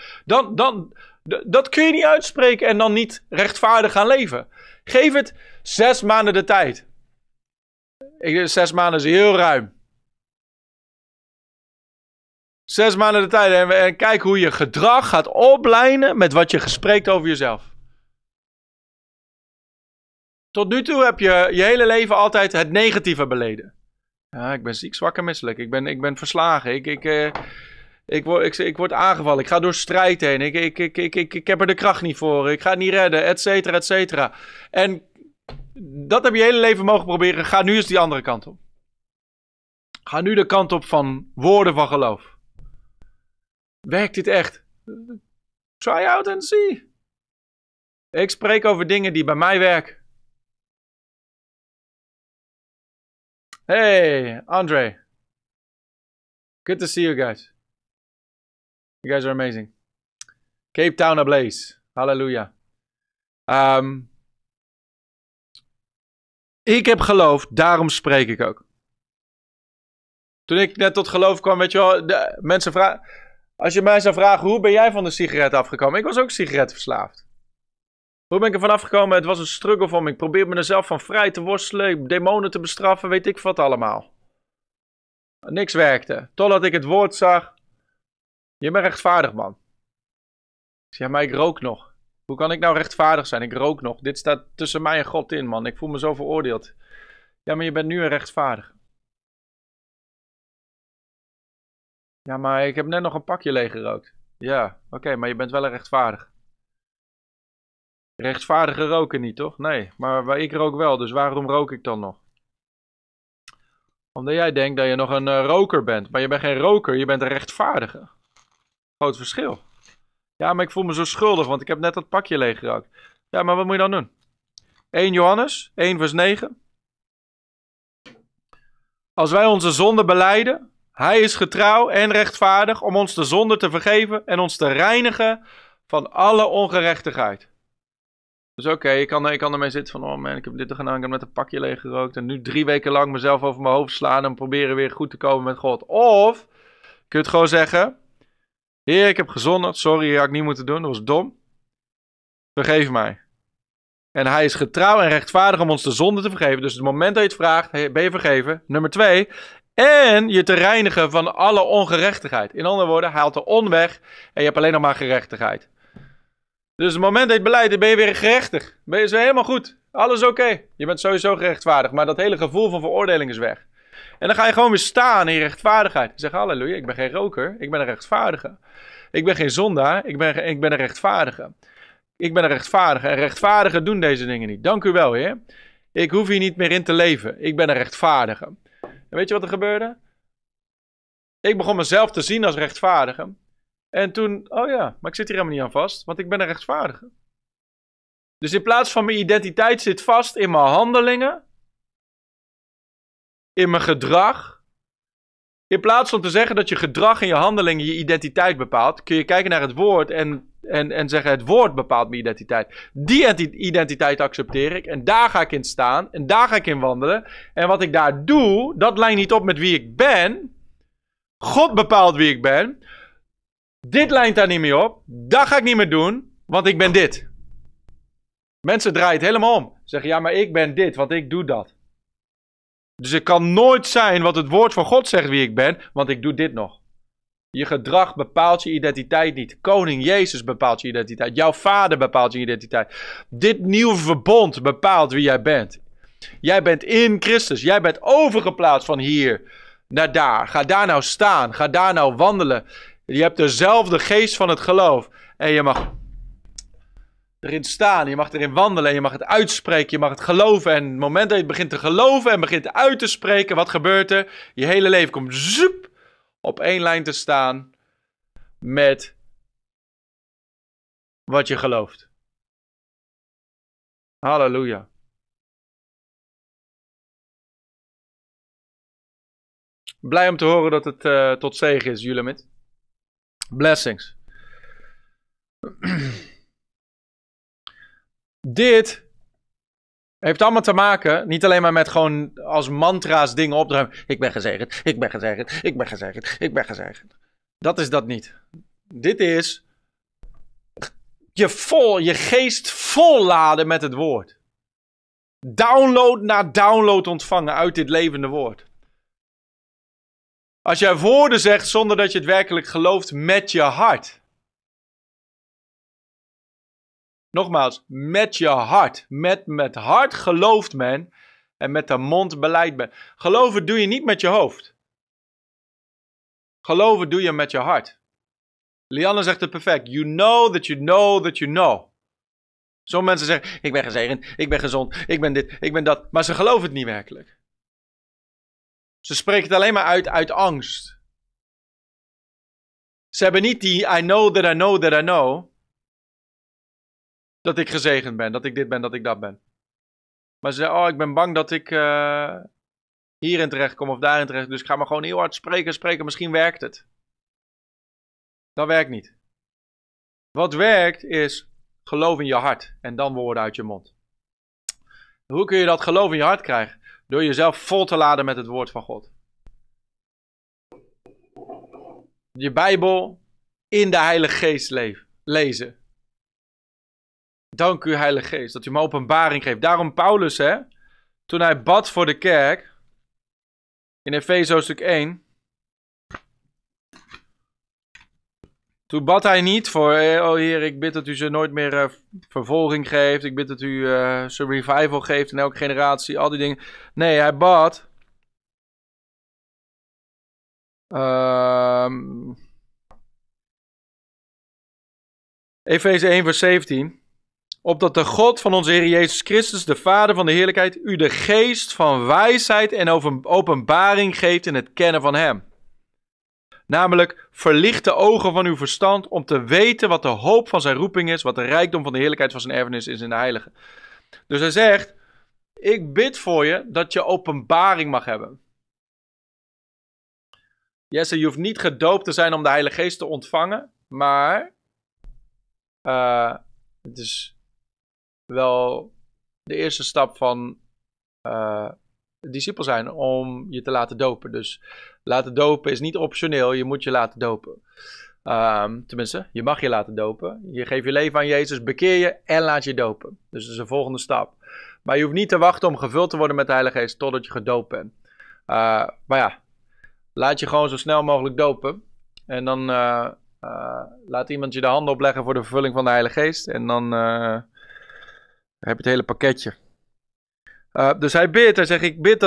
Dat kun je niet uitspreken en dan niet rechtvaardig gaan leven. Geef het 6 maanden de tijd. 6 maanden is heel ruim. 6 maanden de tijd en kijk hoe je gedrag gaat oplijnen met wat je gespreekt over jezelf. Tot nu toe heb je je hele leven altijd het negatieve beleden. Ja, ik ben ziek, zwak en misselijk. Ik ben verslagen. Ik word aangevallen. Ik ga door strijd heen. Ik heb er de kracht niet voor. Ik ga het niet redden. Et cetera, et cetera. En dat heb je hele leven mogen proberen. Ga nu eens die andere kant op. Ga nu de kant op van woorden van geloof. Werkt dit echt? Try out and see. Ik spreek over dingen die bij mij werken. Hey, Andre. Good to see you guys. You guys are amazing. Cape Town ablaze. Halleluja. Ik heb geloof, daarom spreek ik ook. Toen ik net tot geloof kwam, weet je wel, mensen vragen... Als je mij zou vragen, hoe ben jij van de sigaret afgekomen? Ik was ook sigaretverslaafd. Hoe ben ik ervan afgekomen? Het was een struggle voor me. Ik probeerde me er zelf van vrij te worstelen, demonen te bestraffen, weet ik wat allemaal. Niks werkte. Totdat ik het woord zag. Je bent rechtvaardig, man. Ik zeg, ja, maar ik rook nog. Hoe kan ik nou rechtvaardig zijn? Ik rook nog. Dit staat tussen mij en God in, man. Ik voel me zo veroordeeld. Ja, maar je bent nu een rechtvaardig. Ja, maar ik heb net nog een pakje leeg gerookt. Ja, oké, maar je bent wel een rechtvaardig. Rechtvaardigen roken niet, toch? Nee, maar ik rook wel, dus waarom rook ik dan nog? Omdat jij denkt dat je nog een roker bent. Maar je bent geen roker, je bent een rechtvaardige. Groot verschil. Ja, maar ik voel me zo schuldig, want ik heb net dat pakje leeg gerookt. Ja, maar wat moet je dan doen? 1 Johannes, 1 vers 9. Als wij onze zonde belijden... Hij is getrouw en rechtvaardig om ons de zonde te vergeven en ons te reinigen van alle ongerechtigheid. Dus oké, ik kan ermee zitten van, oh man, ik heb dit gedaan, ik heb net een pakje leeg gerookt en nu 3 weken lang mezelf over mijn hoofd slaan en proberen weer goed te komen met God. Of, je kunt gewoon zeggen, Heer, ik heb gezondigd, sorry, had ik niet moeten doen, dat was dom. Vergeef mij. En hij is getrouw en rechtvaardig om ons de zonde te vergeven. Dus het moment dat je het vraagt, ben je vergeven. Nummer 2... En je te reinigen van alle ongerechtigheid. In andere woorden, haalt de on weg en je hebt alleen nog maar gerechtigheid. Dus het moment dat je beleid, dan ben je weer gerechtig. Ben je zo helemaal goed. Alles oké. Je bent sowieso gerechtvaardigd, maar dat hele gevoel van veroordeling is weg. En dan ga je gewoon weer staan in je rechtvaardigheid. Je zegt, halleluja, ik ben geen roker, ik ben een rechtvaardige. Ik ben geen zondaar, ik ben een rechtvaardige. Ik ben een rechtvaardige en rechtvaardigen doen deze dingen niet. Dank u wel, Heer. Ik hoef hier niet meer in te leven. Ik ben een rechtvaardige. En weet je wat er gebeurde? Ik begon mezelf te zien als rechtvaardige. En toen, oh ja, maar ik zit hier helemaal niet aan vast, want ik ben een rechtvaardige. Dus in plaats van mijn identiteit zit vast in mijn handelingen, in mijn gedrag. In plaats van te zeggen dat je gedrag en je handelingen je identiteit bepaalt, kun je kijken naar het woord en zeggen, het woord bepaalt mijn identiteit. Die identiteit accepteer ik en daar ga ik in staan en daar ga ik in wandelen. En wat ik daar doe, dat lijnt niet op met wie ik ben. God bepaalt wie ik ben. Dit lijnt daar niet meer op. Dat ga ik niet meer doen, want ik ben dit. Mensen draaien het helemaal om. Zeggen, ja, maar ik ben dit, want ik doe dat. Dus ik kan nooit zijn wat het woord van God zegt wie ik ben, want ik doe dit nog. Je gedrag bepaalt je identiteit niet. Koning Jezus bepaalt je identiteit. Jouw vader bepaalt je identiteit. Dit nieuwe verbond bepaalt wie jij bent. Jij bent in Christus. Jij bent overgeplaatst van hier naar daar. Ga daar nou staan. Ga daar nou wandelen. Je hebt dezelfde geest van het geloof. En je mag erin staan. Je mag erin wandelen. Je mag het uitspreken. Je mag het geloven. En het moment dat je begint te geloven en begint uit te spreken. Wat gebeurt er? Je hele leven komt zoep. Op één lijn te staan met wat je gelooft. Halleluja. Blij om te horen dat het tot zegen is, jullie met. Blessings. Dit heeft allemaal te maken, niet alleen maar met gewoon als mantra's dingen opdruimen. Ik ben gezegend, ik ben gezegend, ik ben gezegend, ik ben gezegend. Dat is dat niet. Dit is je geest volladen met het woord. Download na download ontvangen uit dit levende woord. Als jij woorden zegt zonder dat je het werkelijk gelooft met je hart... Nogmaals, met je hart. Met hart gelooft men en met de mond belijdt men. Geloven doe je niet met je hoofd. Geloven doe je met je hart. Lianne zegt het perfect. You know that you know that you know. Sommige mensen zeggen, ik ben gezegend, ik ben gezond, ik ben dit, ik ben dat. Maar ze geloven het niet werkelijk. Ze spreken het alleen maar uit angst. Ze hebben niet die I know that I know that I know. Dat ik gezegend ben, dat ik dit ben, dat ik dat ben. Maar ze zeggen, oh, ik ben bang dat ik hierin terecht kom of daarin terecht. Dus ik ga maar gewoon heel hard spreken. Misschien werkt het. Dat werkt niet. Wat werkt is geloof in je hart en dan woorden uit je mond. Hoe kun je dat geloof in je hart krijgen? Door jezelf vol te laden met het woord van God. Je Bijbel in de Heilige Geest lezen. Dank u, Heilige Geest, dat u me openbaring geeft. Daarom Paulus, hè, toen hij bad voor de kerk, in Efeze hoofdstuk 1, toen bad hij niet voor, oh Heer, ik bid dat u ze nooit meer vervolging geeft, ik bid dat u ze revival geeft in elke generatie, al die dingen. Nee, hij bad. Efeze 1 vers 17. Opdat de God van onze Heer Jezus Christus, de Vader van de heerlijkheid, u de geest van wijsheid en openbaring geeft in het kennen van hem. Namelijk, verlicht de ogen van uw verstand om te weten wat de hoop van zijn roeping is, wat de rijkdom van de heerlijkheid van zijn erfenis is in de heilige. Dus hij zegt, ik bid voor je dat je openbaring mag hebben. Jesse, je hoeft niet gedoopt te zijn om de Heilige Geest te ontvangen, maar het is wel de eerste stap van discipel zijn om je te laten dopen. Dus laten dopen is niet optioneel, je moet je laten dopen. Tenminste, je mag je laten dopen. Je geeft je leven aan Jezus, bekeer je en laat je dopen. Dus dat is de volgende stap. Maar je hoeft niet te wachten om gevuld te worden met de Heilige Geest totdat je gedoopt bent. Maar ja, laat je gewoon zo snel mogelijk dopen. En dan laat iemand je de handen opleggen voor de vervulling van de Heilige Geest. En dan heb je het hele pakketje. Dus hij bidt, hij zegt, ik bid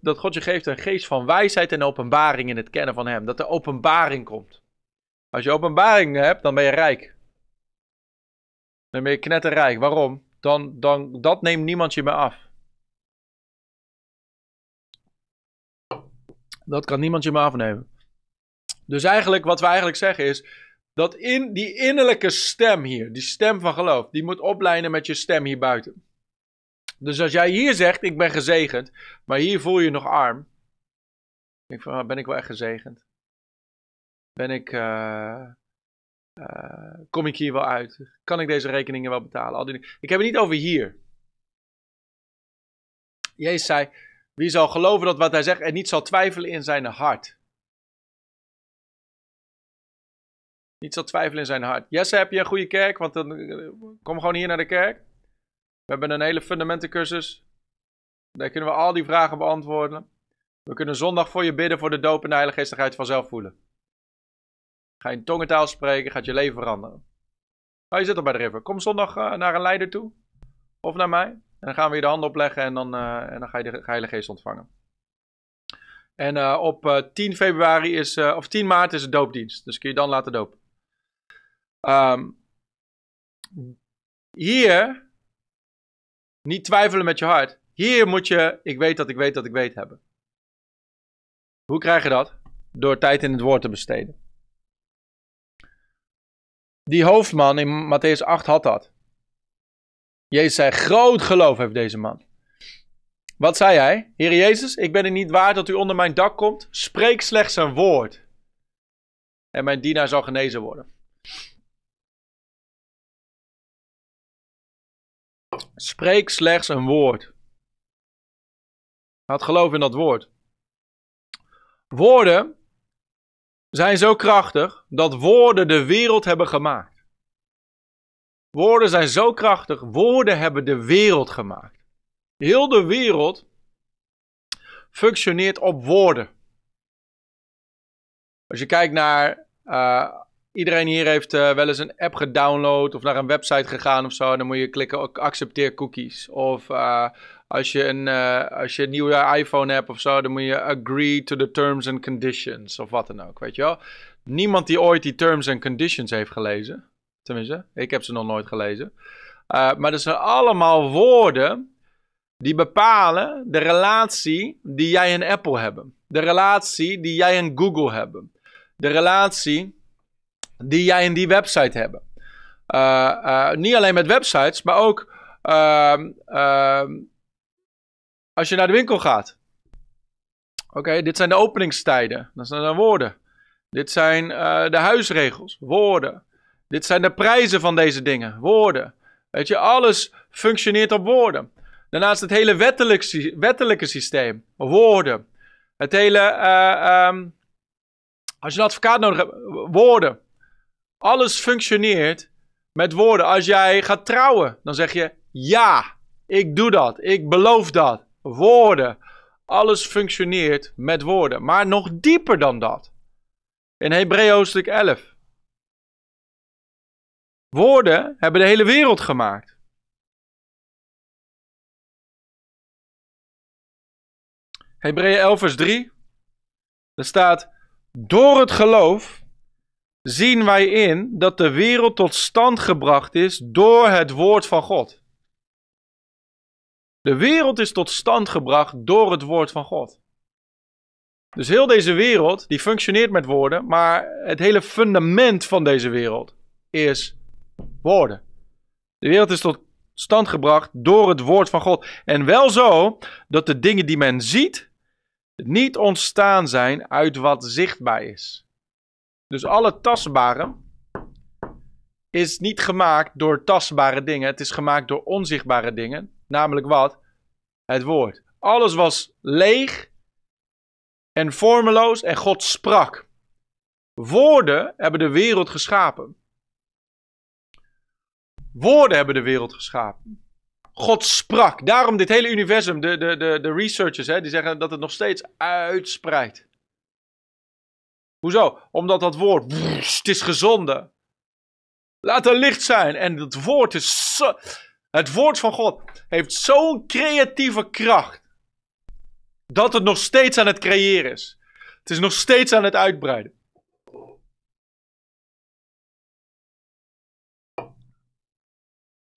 dat God je geeft een geest van wijsheid en openbaring in het kennen van hem. Dat er openbaring komt. Als je openbaring hebt, dan ben je rijk. Dan ben je knetterrijk. Waarom? Dat neemt niemand je meer af. Dat kan niemand je meer afnemen. Dus eigenlijk, wat we eigenlijk zeggen is, dat in die innerlijke stem hier, die stem van geloof, die moet oplijnen met je stem hier buiten. Dus als jij hier zegt, ik ben gezegend, maar hier voel je je nog arm. Denk van, ben ik wel echt gezegend? Kom ik hier wel uit? Kan ik deze rekeningen wel betalen? Al die dingen. Ik heb het niet over hier. Jezus zei, wie zal geloven dat wat hij zegt en niet zal twijfelen in zijn hart. Niet zal twijfelen in zijn hart. Jesse, heb je een goede kerk? Want dan kom gewoon hier naar de kerk. We hebben een hele fundamentencursus. Daar kunnen we al die vragen beantwoorden. We kunnen zondag voor je bidden voor de doop en de Heilige Geest. Dan ga je het vanzelf voelen. Ga je in tongentaal spreken, gaat je leven veranderen. Nou, je zit al bij de River. Kom zondag naar een leider toe. Of naar mij. En dan gaan we je de handen opleggen en dan ga je de Heilige Geest ontvangen. En op 10 maart is de doopdienst. Dus kun je dan laten dopen. Hier, niet twijfelen met je hart. Hier moet je, ik weet dat ik weet dat ik weet hebben. Hoe krijg je dat? Door tijd in het woord te besteden. Die hoofdman in Mattheüs 8 had dat. Jezus zei, groot geloof heeft deze man. Wat zei hij? Heer Jezus, ik ben het niet waard dat u onder mijn dak komt. Spreek slechts een woord. En mijn dienaar zal genezen worden. Spreek slechts een woord. Had geloof in dat woord. Woorden zijn zo krachtig dat woorden de wereld hebben gemaakt. Woorden zijn zo krachtig, woorden hebben de wereld gemaakt. Heel de wereld functioneert op woorden. Als je kijkt naar, iedereen hier heeft wel eens een app gedownload of naar een website gegaan of zo. En dan moet je klikken op accepteer cookies. Of als je een nieuwe iPhone hebt of zo, dan moet je agree to the terms and conditions of wat dan ook. Weet je wel? Niemand die ooit die terms and conditions heeft gelezen. Tenminste, ik heb ze nog nooit gelezen. Maar dat zijn allemaal woorden die bepalen de relatie die jij en Apple hebben. De relatie die jij en Google hebben. De relatie die jij in die website hebben. Niet alleen met websites, maar ook als je naar de winkel gaat. Oké, dit zijn de openingstijden. Dat zijn dan woorden. Dit zijn de huisregels. Woorden. Dit zijn de prijzen van deze dingen. Woorden. Weet je, alles functioneert op woorden. Daarnaast het hele wettelijke systeem. Woorden. Het hele... als je een advocaat nodig hebt, woorden. Alles functioneert met woorden. Als jij gaat trouwen, dan zeg je... Ja, ik doe dat. Ik beloof dat. Woorden. Alles functioneert met woorden. Maar nog dieper dan dat. In Hebreeën hoofdstuk 11. Woorden hebben de hele wereld gemaakt. Hebreeën 11 vers 3. Daar staat... Door het geloof zien wij in dat de wereld tot stand gebracht is door het woord van God. De wereld is tot stand gebracht door het woord van God. Dus heel deze wereld, die functioneert met woorden, maar het hele fundament van deze wereld is woorden. De wereld is tot stand gebracht door het woord van God. En wel zo dat de dingen die men ziet... niet ontstaan zijn uit wat zichtbaar is. Dus alle tastbare is niet gemaakt door tastbare dingen. Het is gemaakt door onzichtbare dingen. Namelijk wat? Het woord. Alles was leeg en vormeloos en God sprak. Woorden hebben de wereld geschapen. Woorden hebben de wereld geschapen. God sprak. Daarom dit hele universum, de researchers, die zeggen dat het nog steeds uitspreidt. Hoezo? Omdat dat woord, het is gezonden. Laat er licht zijn. En het woord is zo, het woord van God heeft zo'n creatieve kracht. Dat het nog steeds aan het creëren is. Het is nog steeds aan het uitbreiden.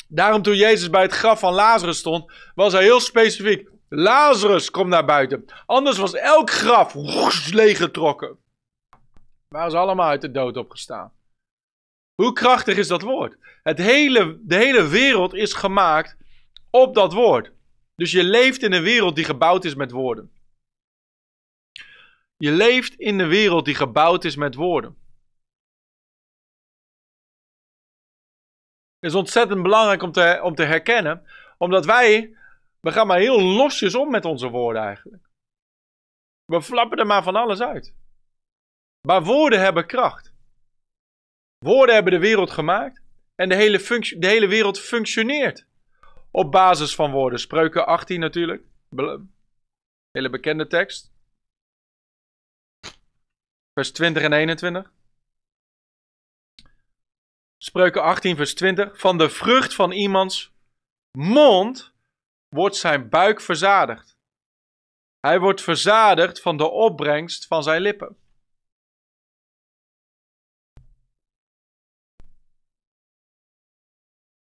Daarom toen Jezus bij het graf van Lazarus stond, was hij heel specifiek. Lazarus, kom naar buiten. Anders was elk graf leeggetrokken. Waren ze allemaal uit de dood opgestaan. Hoe krachtig is dat woord? De hele wereld is gemaakt op dat woord. Dus je leeft in een wereld die gebouwd is met woorden. Je leeft in een wereld die gebouwd is met woorden. Is ontzettend belangrijk om te herkennen. Omdat we gaan maar heel losjes om met onze woorden eigenlijk. We flappen er maar van alles uit. Maar woorden hebben kracht. Woorden hebben de wereld gemaakt. En de hele wereld functioneert op basis van woorden. Spreuken 18 natuurlijk. Hele bekende tekst. Vers 20 en 21. Spreuken 18 vers 20. Van de vrucht van iemands mond wordt zijn buik verzadigd. Hij wordt verzadigd van de opbrengst van zijn lippen.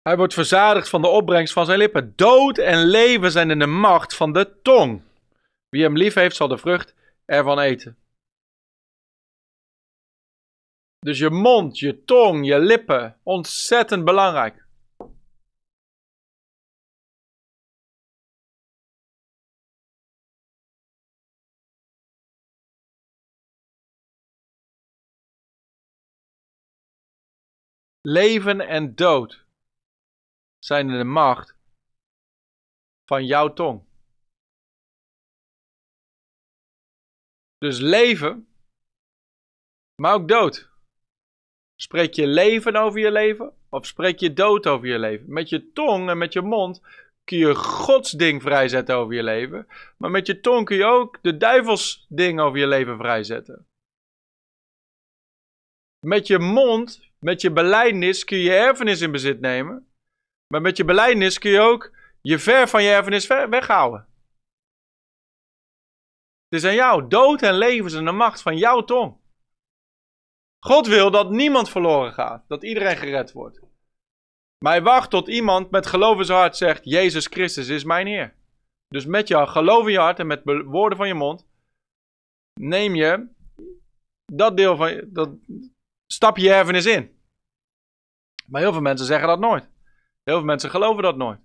Hij wordt verzadigd van de opbrengst van zijn lippen. Dood en leven zijn in de macht van de tong. Wie hem lief heeft zal de vrucht ervan eten. Dus je mond, je tong, je lippen. Ontzettend belangrijk. Leven en dood zijn in de macht van jouw tong. Dus leven, maar ook dood. Spreek je leven over je leven? Of spreek je dood over je leven? Met je tong en met je mond kun je Gods ding vrijzetten over je leven. Maar met je tong kun je ook de duivels ding over je leven vrijzetten. Met je mond, met je belijdenis kun je erfenis in bezit nemen. Maar met je belijdenis kun je ook je ver van je erfenis weghouden. Het is aan jou. Dood en leven is in de macht van jouw tong. God wil dat niemand verloren gaat. Dat iedereen gered wordt. Maar hij wacht tot iemand met geloof in zijn hart zegt... Jezus Christus is mijn Heer. Dus met je geloof in je hart en met woorden van je mond... neem je dat deel van, dat, stap je erfenis in. Maar heel veel mensen zeggen dat nooit. Heel veel mensen geloven dat nooit.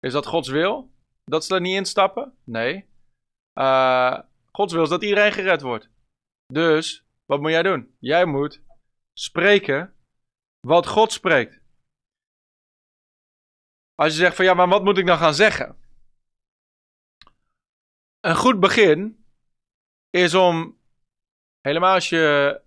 Is dat Gods wil? Dat ze er niet instappen? Nee. Gods wil is dat iedereen gered wordt. Dus, wat moet jij doen? Jij moet spreken wat God spreekt. Als je zegt van ja, maar wat moet ik dan gaan zeggen? Een goed begin is om, helemaal als je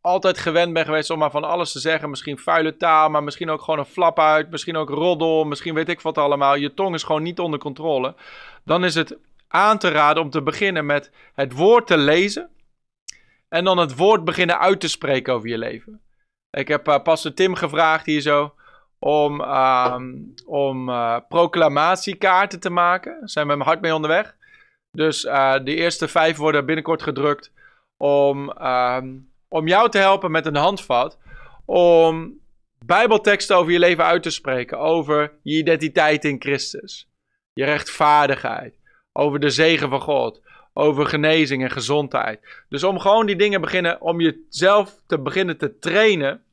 altijd gewend bent geweest om maar van alles te zeggen. Misschien vuile taal, maar misschien ook gewoon een flap uit. Misschien ook roddel, misschien weet ik wat allemaal. Je tong is gewoon niet onder controle. Dan is het aan te raden om te beginnen met het woord te lezen. En dan het woord beginnen uit te spreken over je leven. Ik heb pastor Tim gevraagd hier zo om proclamatiekaarten te maken. Daar zijn we hard mee onderweg. Dus de eerste 5 worden binnenkort gedrukt om jou te helpen met een handvat om bijbelteksten over je leven uit te spreken. Over je identiteit in Christus. Je rechtvaardigheid. Over de zegen van God. Over genezing en gezondheid. Dus om gewoon die dingen beginnen, om jezelf te beginnen te trainen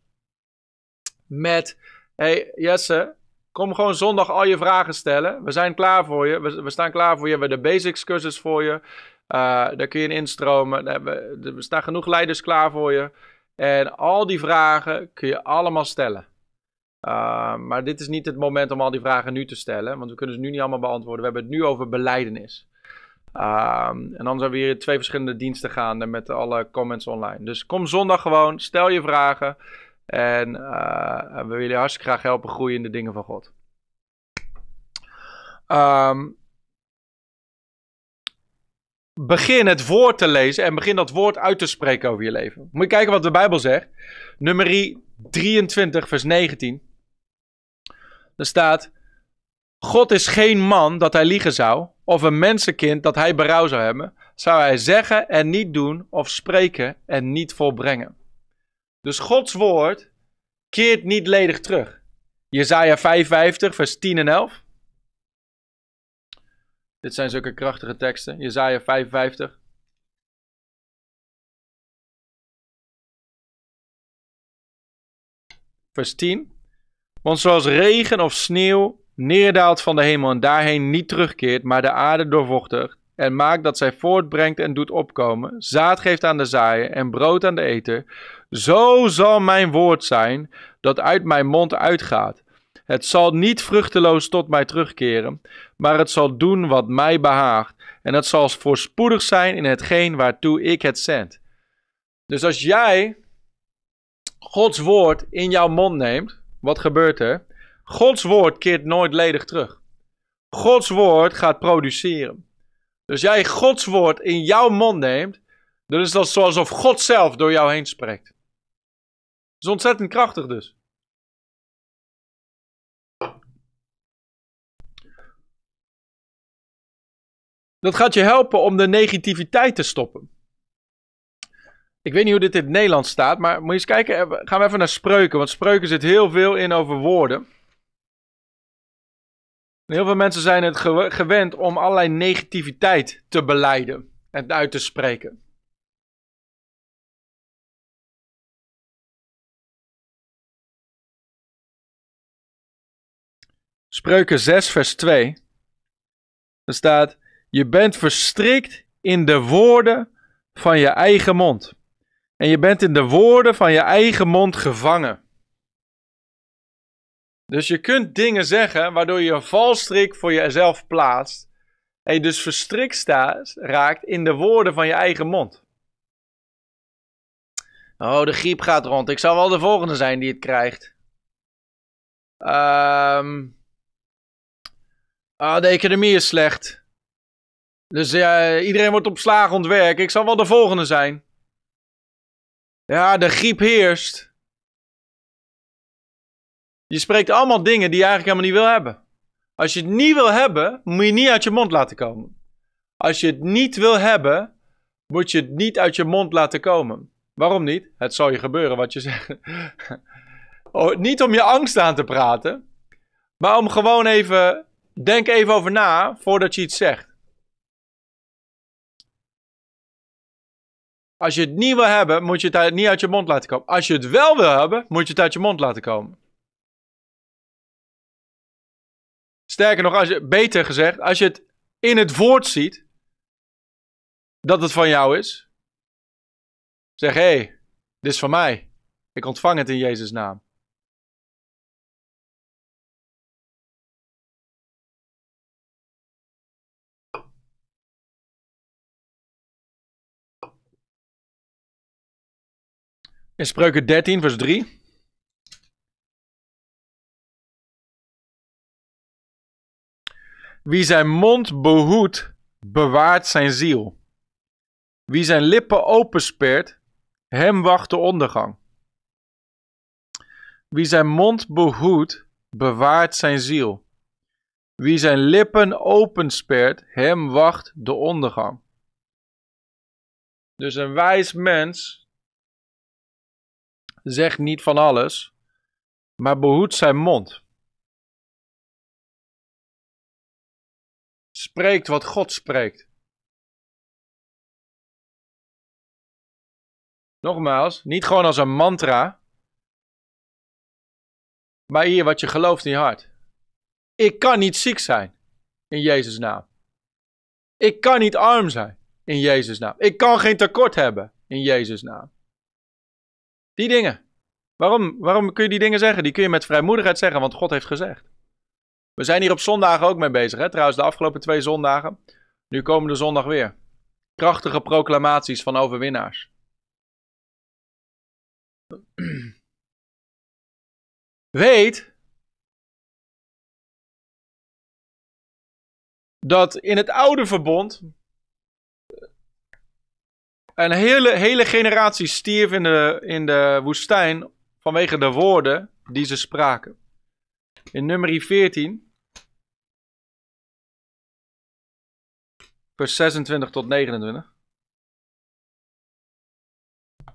met, hey Jesse, kom gewoon zondag al je vragen stellen. We zijn klaar voor je. We staan klaar voor je. We hebben de basics cursus voor je. Daar kun je in instromen. Er staan genoeg leiders klaar voor je. En al die vragen kun je allemaal stellen. Maar dit is niet het moment om al die vragen nu te stellen. Want we kunnen ze nu niet allemaal beantwoorden. We hebben het nu over belijdenis. En dan zijn we hier 2 verschillende diensten gaande met alle comments online. Dus kom zondag gewoon, stel je vragen. En we willen je hartstikke graag helpen groeien in de dingen van God. Begin het woord te lezen en begin dat woord uit te spreken over je leven. Moet je kijken wat de Bijbel zegt. Numeri 23 vers 19. Daar staat: God is geen man dat hij liegen zou, of een mensenkind dat hij berouw zou hebben. Zou hij zeggen en niet doen, of spreken en niet volbrengen. Dus Gods woord keert niet ledig terug. Jesaja 55 vers 10 en 11. Dit zijn zulke krachtige teksten. Jesaja 55. Vers 10. Want zoals regen of sneeuw neerdaalt van de hemel en daarheen niet terugkeert, maar de aarde doorvochtigt en maakt dat zij voortbrengt en doet opkomen, zaad geeft aan de zaaier en brood aan de eter, zo zal mijn woord zijn dat uit mijn mond uitgaat. Het zal niet vruchteloos tot mij terugkeren, maar het zal doen wat mij behaagt en het zal voorspoedig zijn in hetgeen waartoe ik het zend. Dus als jij Gods woord in jouw mond neemt, wat gebeurt er? Gods woord keert nooit ledig terug. Gods woord gaat produceren. Dus jij Gods woord in jouw mond neemt, dan is dat zoals of God zelf door jou heen spreekt. Het is ontzettend krachtig dus. Dat gaat je helpen om de negativiteit te stoppen. Ik weet niet hoe dit in het Nederlands staat, maar moet je eens kijken. Gaan we even naar Spreuken, want Spreuken zit heel veel in over woorden. Heel veel mensen zijn het gewend om allerlei negativiteit te belijden en uit te spreken. Spreuken 6 vers 2. Daar staat: je bent verstrikt in de woorden van je eigen mond. En je bent in de woorden van je eigen mond gevangen. Dus je kunt dingen zeggen waardoor je een valstrik voor jezelf plaatst. En je dus verstrikt raakt in de woorden van je eigen mond. Oh, de griep gaat rond. Ik zal wel de volgende zijn die het krijgt. De economie is slecht. Dus iedereen wordt op slagen ontwerkt. Ik zal wel de volgende zijn. Ja, de griep heerst. Je spreekt allemaal dingen die je eigenlijk helemaal niet wil hebben. Als je het niet wil hebben, moet je niet uit je mond laten komen. Als je het niet wil hebben, moet je het niet uit je mond laten komen. Waarom niet? Het zal je gebeuren wat je zegt. Oh, niet om je angst aan te praten, maar om gewoon even, denk even over na voordat je iets zegt. Als je het niet wil hebben, moet je het niet uit je mond laten komen. Als je het wel wil hebben, moet je het uit je mond laten komen. Sterker nog, als je, beter gezegd, als je het in het woord ziet, dat het van jou is. Zeg, hé, dit is van mij. Ik ontvang het in Jezus' naam. In Spreuken 13, vers 3. Wie zijn mond behoedt, bewaart zijn ziel. Wie zijn lippen openspert, hem wacht de ondergang. Wie zijn mond behoedt, bewaart zijn ziel. Wie zijn lippen openspert, hem wacht de ondergang. Dus een wijs mens zegt niet van alles, maar behoedt zijn mond. Spreekt wat God spreekt. Nogmaals, niet gewoon als een mantra, maar hier wat je gelooft in je hart. Ik kan niet ziek zijn, in Jezus' naam. Ik kan niet arm zijn, in Jezus' naam. Ik kan geen tekort hebben, in Jezus' naam. Die dingen. Waarom kun je die dingen zeggen? Die kun je met vrijmoedigheid zeggen, want God heeft gezegd. We zijn hier op zondagen ook mee bezig, hè? Trouwens de afgelopen 2 zondagen. Nu komende zondag weer. Krachtige proclamaties van overwinnaars. Weet dat in het oude verbond een hele generatie stierf in de woestijn vanwege de woorden die ze spraken. In Numeri 14, vers 26 tot 29.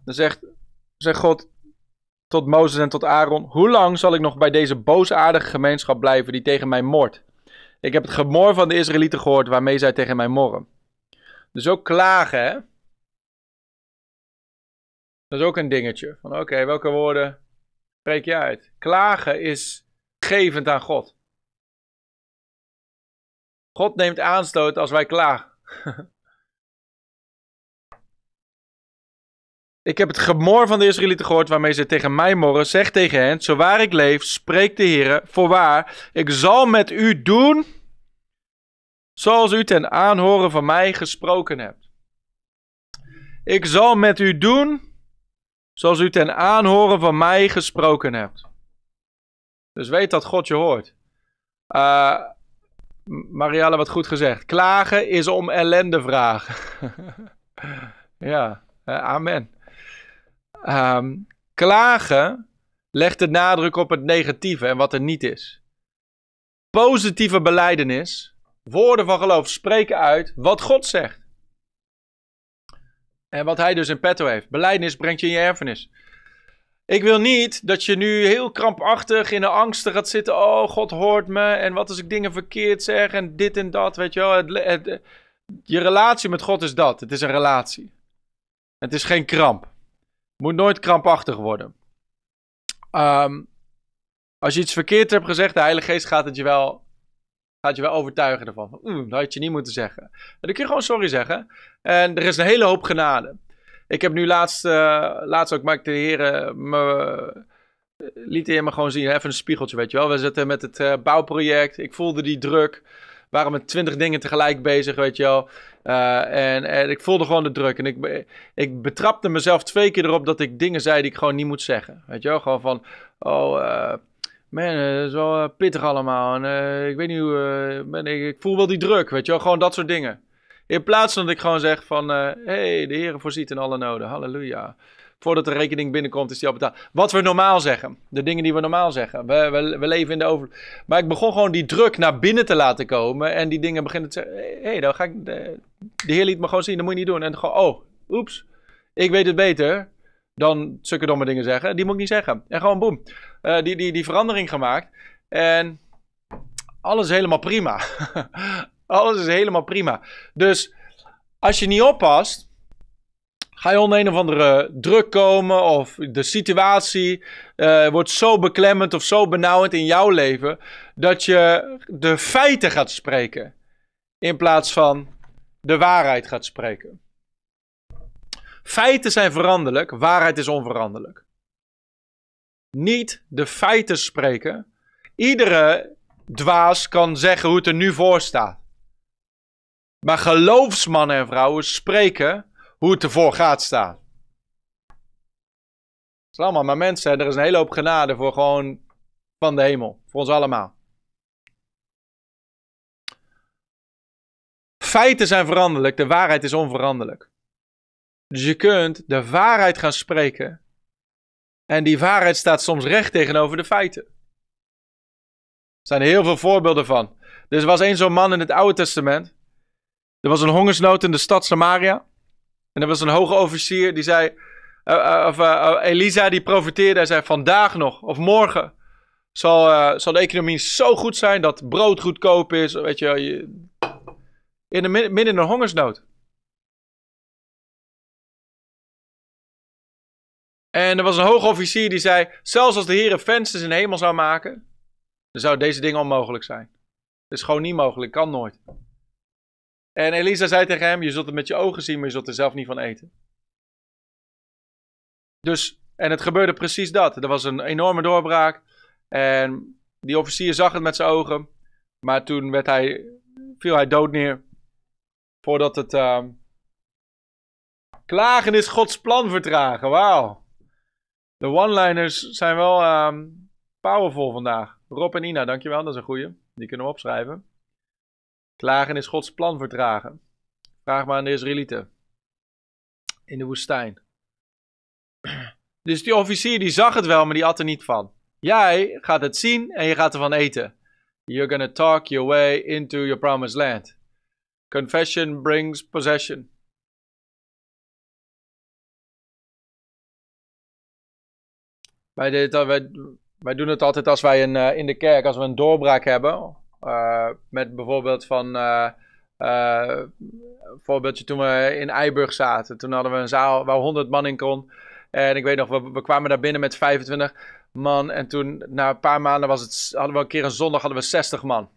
Dan zegt God tot Mozes en tot Aaron: hoe lang zal ik nog bij deze boosaardige gemeenschap blijven die tegen mij mort? Ik heb het gemor van de Israëlieten gehoord waarmee zij tegen mij morren. Dus ook klagen, hè? Dat is ook een dingetje. Van oké, welke woorden spreek je uit? Klagen is gevend aan God. God neemt aanstoot als wij klagen. Ik heb het gemor van de Israëlieten gehoord waarmee ze tegen mij morren. Zeg tegen hen, zowaar ik leef, spreekt de Heer, voorwaar, ik zal met u doen zoals u ten aanhoren van mij gesproken hebt. Ik zal met u doen zoals u ten aanhoren van mij gesproken hebt. Dus weet dat God je hoort. Marielle, wat goed gezegd. Klagen is om ellende vragen. Ja, amen. Klagen legt de nadruk op het negatieve en wat er niet is. Positieve belijdenis, woorden van geloof, spreken uit wat God zegt. En wat hij dus in petto heeft. Belijdenis brengt je in je erfenis. Ik wil niet dat je nu heel krampachtig in de angsten gaat zitten. Oh, God hoort me. En wat als ik dingen verkeerd zeg. En dit en dat, weet je wel. Je relatie met God is dat. Het is een relatie. Het is geen kramp. Moet nooit krampachtig worden. Als je iets verkeerd hebt gezegd, de Heilige Geest gaat je wel overtuigen ervan. Dat had je niet moeten zeggen. En dan kun je gewoon sorry zeggen. En er is een hele hoop genade. Ik heb nu laatst ook, maakte de Heer liet de Heer me gewoon zien. Even een spiegeltje, weet je wel. We zitten met het bouwproject. Ik voelde die druk. We waren met 20 dingen tegelijk bezig, weet je wel. En ik voelde gewoon de druk. En ik betrapte mezelf 2 keer erop dat ik dingen zei die ik gewoon niet moet zeggen. Weet je wel, gewoon van, man, dat is wel pittig allemaal. En, ik weet niet hoe, ik voel wel die druk, weet je wel. Gewoon dat soort dingen. In plaats van dat ik gewoon zeg van, hey, de Heer voorziet in alle noden. Halleluja. Voordat de rekening binnenkomt is die al betaald. Wat we normaal zeggen. De dingen die we normaal zeggen. We leven in de over... Maar ik begon gewoon die druk naar binnen te laten komen. En die dingen beginnen te zeggen. Hey, dan ga ik... De Heer liet me gewoon zien. Dat moet je niet doen. En gewoon, oeps. Ik weet het beter dan zulke domme dingen zeggen. Die moet ik niet zeggen. En gewoon boem. Die verandering gemaakt. En alles is helemaal prima. Alles is helemaal prima. Dus als je niet oppast... Ga je onder een of andere druk komen of de situatie wordt zo beklemmend of zo benauwend in jouw leven dat je de feiten gaat spreken in plaats van de waarheid gaat spreken. Feiten zijn veranderlijk, waarheid is onveranderlijk. Niet de feiten spreken. Iedere dwaas kan zeggen hoe het er nu voor staat. Maar geloofsmannen en vrouwen spreken hoe het ervoor gaat staan. Het zijn allemaal maar mensen. Hè? Er is een hele hoop genade voor gewoon van de hemel. Voor ons allemaal. Feiten zijn veranderlijk. De waarheid is onveranderlijk. Dus je kunt de waarheid gaan spreken. En die waarheid staat soms recht tegenover de feiten. Er zijn heel veel voorbeelden van. Dus er was één zo'n man in het Oude Testament. Er was een hongersnood in de stad Samaria. En er was een hoge officier die zei, Elisa die profeteerde, hij zei vandaag nog of morgen zal de economie zo goed zijn dat brood goedkoop is. Weet je, midden in een hongersnood. En er was een hoge officier die zei, zelfs als de Heer vensters in de hemel zou maken, dan zou deze dingen onmogelijk zijn. Het is gewoon niet mogelijk, kan nooit. En Elisa zei tegen hem, je zult het met je ogen zien, maar je zult er zelf niet van eten. Dus, en het gebeurde precies dat. Er was een enorme doorbraak. En die officier zag het met zijn ogen. Maar toen viel hij dood neer. Voordat het... Klagen is Gods plan vertragen. Wauw. De one-liners zijn wel powerful vandaag. Rob en Ina, dankjewel. Dat is een goeie. Die kunnen we opschrijven. Klagen is Gods plan vertragen. Vraag maar aan de Israëlieten. In de woestijn. Dus die officier die zag het wel, maar die at er niet van. Jij gaat het zien en je gaat ervan eten. You're gonna talk your way into your promised land. Confession brings possession. Wij doen het altijd als wij in de kerk, als we een doorbraak hebben... met bijvoorbeeld voorbeeldje toen we in Eiburg zaten. Toen hadden we een zaal waar 100 man in kon. En ik weet nog, we kwamen daar binnen met 25 man. En toen, na een paar maanden, hadden we een keer een zondag 60 man.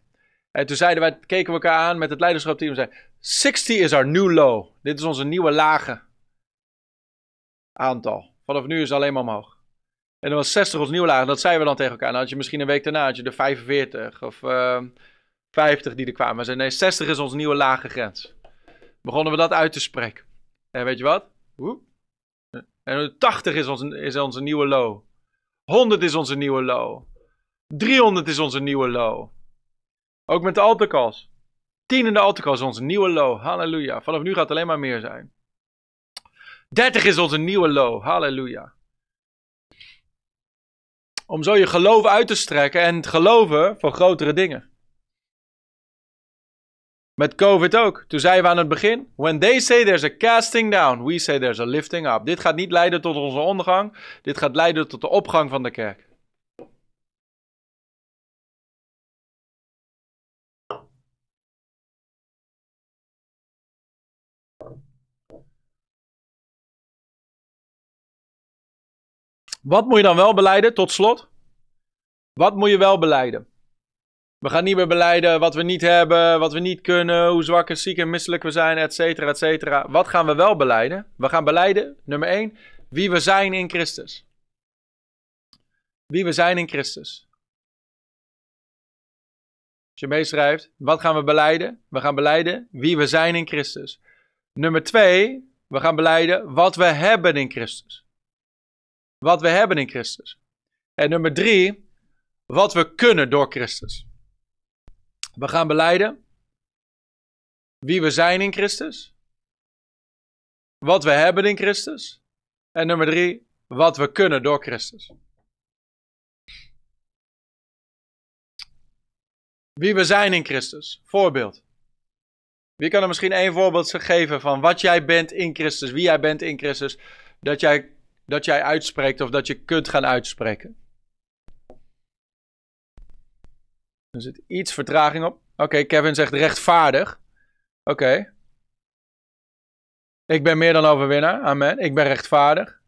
En toen keken we elkaar aan met het leiderschapteam en zeiden... 60 is our new low. Dit is onze nieuwe lage aantal. Vanaf nu is het alleen maar omhoog. En dan was 60 ons nieuw laag. Dat zeiden we dan tegen elkaar. Dan had je misschien een week daarna had je de 45 of 50 die er kwamen. We zeiden nee, 60 is ons nieuwe lage grens. Begonnen we dat uit te spreken. En weet je wat? En 80 is onze nieuwe low. 100 is onze nieuwe low. 300 is onze nieuwe low. Ook met de Altacals. 10 in de Altacals is onze nieuwe low. Halleluja. Vanaf nu gaat het alleen maar meer zijn. 30 is onze nieuwe low. Halleluja. Om zo je geloof uit te strekken en het geloven voor grotere dingen. Met COVID ook. Toen zeiden we aan het begin. When they say there's a casting down, we say there's a lifting up. Dit gaat niet leiden tot onze ondergang. Dit gaat leiden tot de opgang van de kerk. Wat moet je dan wel belijden, tot slot? Wat moet je wel belijden? We gaan niet meer belijden wat we niet hebben, wat we niet kunnen, hoe zwak en ziek en misselijk we zijn, et cetera, et cetera. Wat gaan we wel belijden? We gaan belijden, nummer 1, wie we zijn in Christus. Wie we zijn in Christus. Als je meeschrijft, wat gaan we belijden? We gaan belijden wie we zijn in Christus. Nummer 2, we gaan belijden wat we hebben in Christus. Wat we hebben in Christus. En nummer 3, wat we kunnen door Christus. We gaan belijden wie we zijn in Christus. Wat we hebben in Christus. En nummer 3, wat we kunnen door Christus. Wie we zijn in Christus. Voorbeeld. Wie kan er misschien één voorbeeld geven van wat jij bent in Christus. Wie jij bent in Christus. Dat jij uitspreekt of dat je kunt gaan uitspreken. Er zit iets vertraging op. Oké, Kevin zegt rechtvaardig. Oké. Ik ben meer dan overwinnaar. Amen. Ik ben rechtvaardig.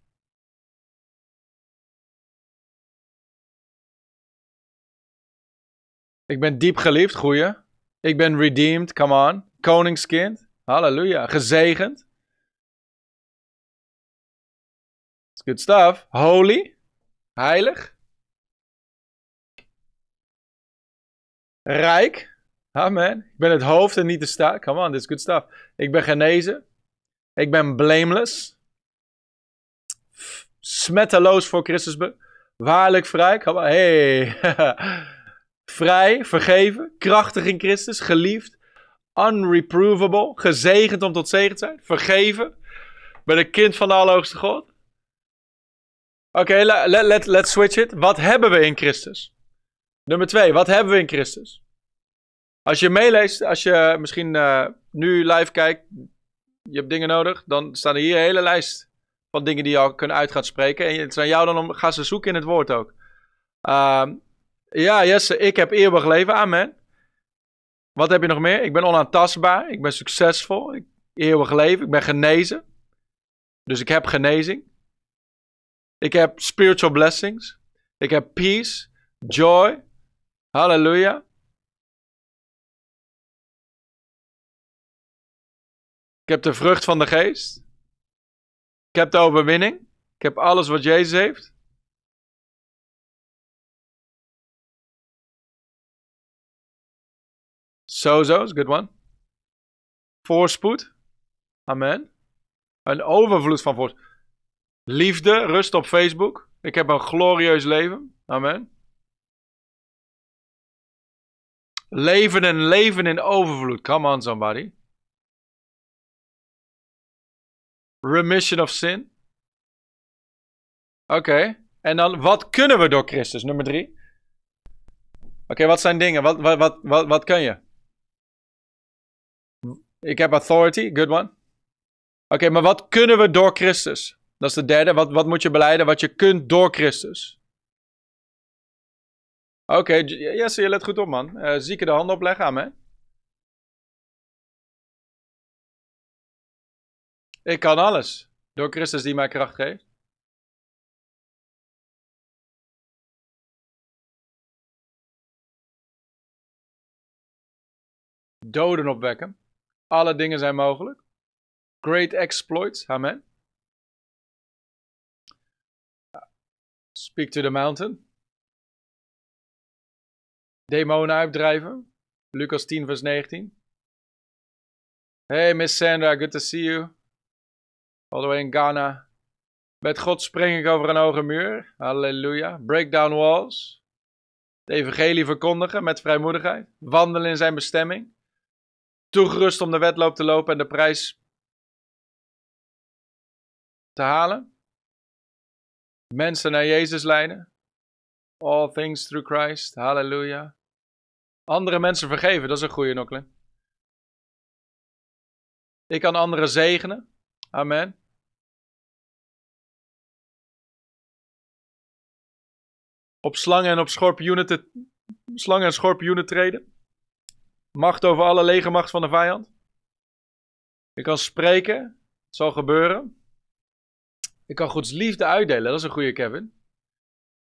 Ik ben diep geliefd. Goeie. Ik ben redeemed. Come on. Koningskind. Halleluja. Gezegend. That's good stuff. Holy. Heilig. Rijk. Amen. Ik ben het hoofd en niet de staart. Come on. That's good stuff. Ik ben genezen. Ik ben blameless. Smetteloos voor Christus. Waarlijk vrij. Come on. Hey. Vrij, vergeven, krachtig in Christus, geliefd, unreprovable, gezegend om tot zegen te zijn, vergeven, ben een kind van de Allerhoogste God. Oké, let's switch it. Wat hebben we in Christus? Nummer 2, wat hebben we in Christus? Als je meeleest, als je misschien nu live kijkt, je hebt dingen nodig, dan staan er hier een hele lijst van dingen die je al kunnen uit gaan spreken. En het is aan jou dan om, ga ze zoeken in het woord ook. Ja, Jesse, ik heb eeuwig leven. Amen. Wat heb je nog meer? Ik ben onaantastbaar. Ik ben succesvol. Eeuwig leven. Ik ben genezen. Dus ik heb genezing. Ik heb spiritual blessings. Ik heb peace. Joy. Halleluja. Ik heb de vrucht van de geest. Ik heb de overwinning. Ik heb alles wat Jezus heeft. Sozo is een good one. Voorspoed. Amen. Een overvloed van voorspoed. Liefde, rust op Facebook. Ik heb een glorieus leven. Amen. Leven en leven in overvloed. Come on somebody. Remission of sin. Oké. En dan, wat kunnen we door Christus? Nummer 3. Oké, wat zijn dingen? Wat kun je? Ik heb authority, good one. Oké, maar wat kunnen we door Christus? Dat is de derde. Wat moet je belijden? Wat je kunt door Christus. Oké, Jesse, je let goed op, man. Zieken de handen opleggen, amen. Ik kan alles door Christus die mij kracht geeft. Doden opwekken. Alle dingen zijn mogelijk. Great exploits. Amen. Speak to the mountain. Demonen uitdrijven. Lucas 10 vers 19. Hey Miss Sandra, good to see you. All the way in Ghana. Met God spring ik over een hoge muur. Halleluja. Break down walls. De evangelie verkondigen met vrijmoedigheid. Wandelen in zijn bestemming. Toegerust om de wedloop te lopen en de prijs te halen. Mensen naar Jezus leiden. All things through Christ. Halleluja. Andere mensen vergeven. Dat is een goeie, Noklen. Ik kan anderen zegenen. Amen. Op slangen en op schorpioenen treden. Macht over alle legermacht van de vijand. Ik kan spreken. Het zal gebeuren. Ik kan Gods liefde uitdelen. Dat is een goede, Kevin.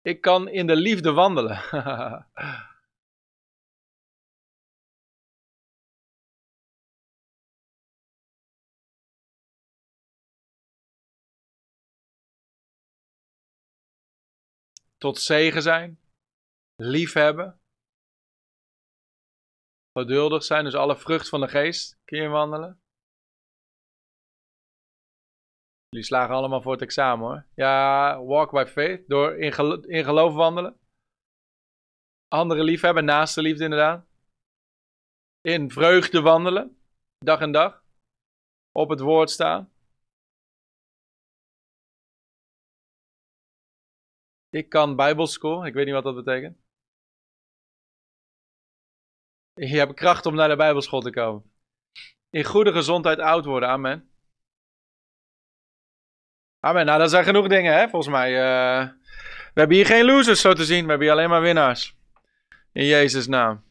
Ik kan in de liefde wandelen. Tot zegen zijn. Liefhebben. Geduldig zijn, dus alle vrucht van de geest kun je wandelen. Jullie slagen allemaal voor het examen hoor. Ja, walk by faith, door in geloof wandelen. Anderen liefhebben, naaste liefde inderdaad. In vreugde wandelen, dag en dag. Op het woord staan. Ik kan bijbelschool, ik weet niet wat dat betekent. Je hebt kracht om naar de bijbelschool te komen. In goede gezondheid oud worden, amen. Amen, nou dat zijn genoeg dingen hè, volgens mij. We hebben hier geen losers zo te zien, we hebben hier alleen maar winnaars. In Jezus' naam.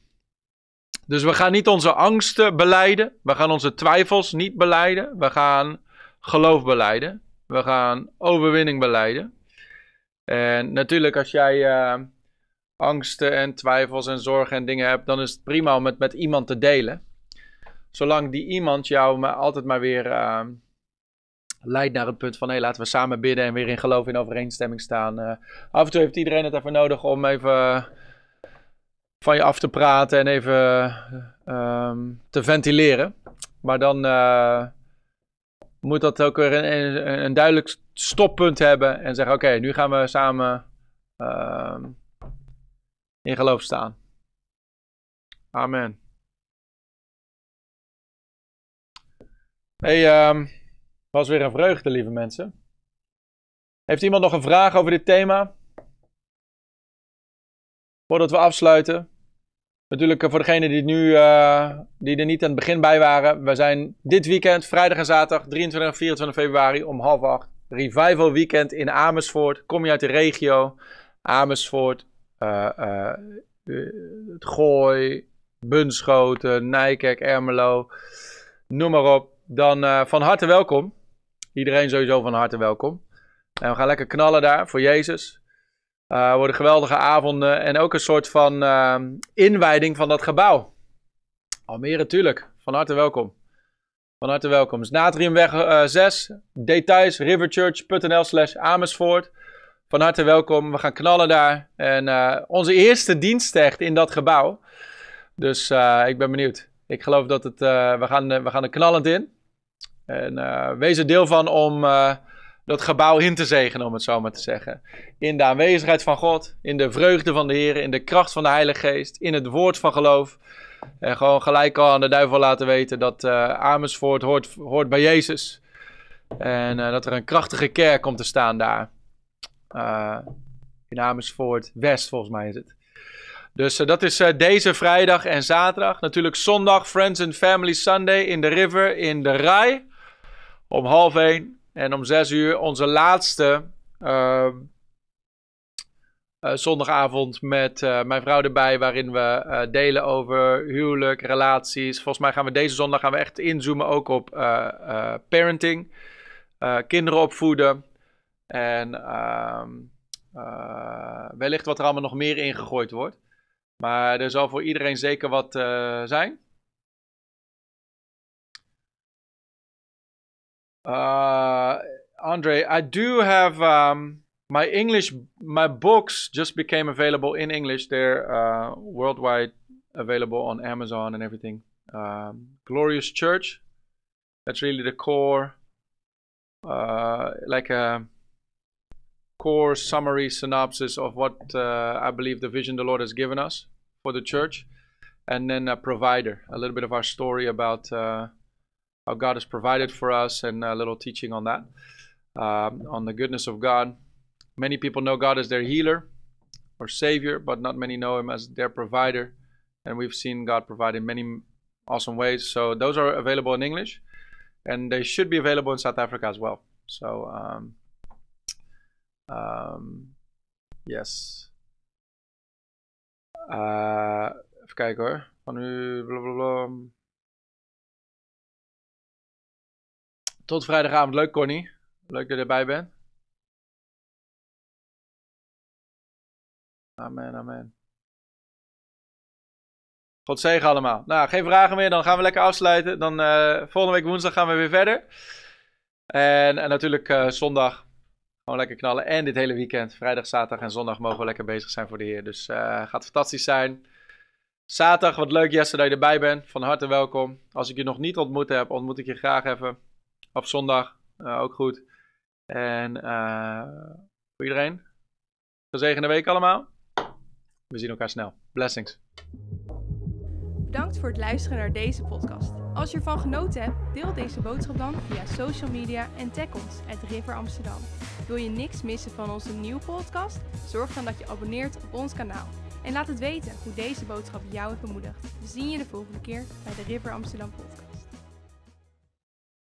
Dus we gaan niet onze angsten belijden, we gaan onze twijfels niet belijden. We gaan geloof belijden. We gaan overwinning belijden. En natuurlijk als jij angsten en twijfels en zorgen en dingen hebt, dan is het prima om het met iemand te delen. Zolang die iemand jou maar altijd maar weer leidt naar het punt van, hé, laten we samen bidden en weer in geloof in overeenstemming staan. Af en toe heeft iedereen het even nodig om even van je af te praten en even te ventileren. Maar dan moet dat ook weer een duidelijk stoppunt hebben en zeggen, oké, nu gaan we samen in geloof staan. Amen. Hey, was weer een vreugde, lieve mensen. Heeft iemand nog een vraag over dit thema? Voordat we afsluiten. Natuurlijk voor degenen die die er niet aan het begin bij waren. We zijn dit weekend, vrijdag en zaterdag, 23 en 24 februari om 7:30. Revival weekend in Amersfoort. Kom je uit de regio. Amersfoort, het Gooi, Bunschoten, Nijkerk, Ermelo. Noem maar op. Dan van harte welkom. Iedereen sowieso van harte welkom. En we gaan lekker knallen daar voor Jezus. Worden geweldige avonden en ook een soort van inwijding van dat gebouw. Almere, natuurlijk. Van harte welkom. Van harte welkom. Dus Natriumweg 6. Details riverchurch.nl/Amersfoort. Van harte welkom. We gaan knallen daar. En onze eerste dienst echt in dat gebouw. Dus ik ben benieuwd. Ik geloof dat het... we gaan er knallend in. En wees er deel van om dat gebouw in te zegenen, om het zo maar te zeggen. In de aanwezigheid van God, in de vreugde van de Heer, in de kracht van de Heilige Geest, in het woord van geloof. En gewoon gelijk al aan de duivel laten weten dat Amersfoort hoort bij Jezus. En dat er een krachtige kerk komt te staan daar. In Amersfoort West, volgens mij is het. Dus dat is deze vrijdag en zaterdag. Natuurlijk zondag, Friends and Family Sunday in de River, in de Rij. Om 12:30 en om 18:00 onze laatste zondagavond met mijn vrouw erbij. Waarin we delen over huwelijk, relaties. Volgens mij gaan we deze zondag echt inzoomen ook op parenting. Kinderen opvoeden. En wellicht wat er allemaal nog meer ingegooid wordt. Maar er zal voor iedereen zeker wat zijn. Andre, I do have my books just became available in English. They're worldwide available on Amazon and everything. Glorious Church. That's really the core, like a core summary synopsis of what I believe the vision the Lord has given us for the church, and then a provider, a little bit of our story about how God has provided for us, and a little teaching on that, on the goodness of God. Many people know God as their healer or savior, but not many know him as their provider, and we've seen God provide in many awesome ways. So those are available in English, and they should be available in South Africa as well. So yes. Even kijken hoor. Van u blablabla. Tot vrijdagavond. Leuk, Connie. Leuk dat je erbij bent. Amen, amen. God zegen allemaal. Nou, geen vragen meer. Dan gaan we lekker afsluiten. Dan volgende week woensdag gaan we weer verder. En natuurlijk zondag. Gewoon lekker knallen. En dit hele weekend, vrijdag, zaterdag en zondag, mogen we lekker bezig zijn voor de Heer. Dus gaat fantastisch zijn. Zaterdag, wat leuk Jesse dat je erbij bent. Van harte welkom. Als ik je nog niet ontmoet heb, ontmoet ik je graag even. Op zondag, ook goed. En voor iedereen, gezegende week allemaal. We zien elkaar snel. Blessings. Bedankt voor het luisteren naar deze podcast. Als je ervan genoten hebt, deel deze boodschap dan via social media en tag ons @River Amsterdam. Wil je niks missen van onze nieuwe podcast? Zorg dan dat je abonneert op ons kanaal. En laat het weten hoe deze boodschap jou heeft bemoedigd. We zien je de volgende keer bij de River Amsterdam podcast.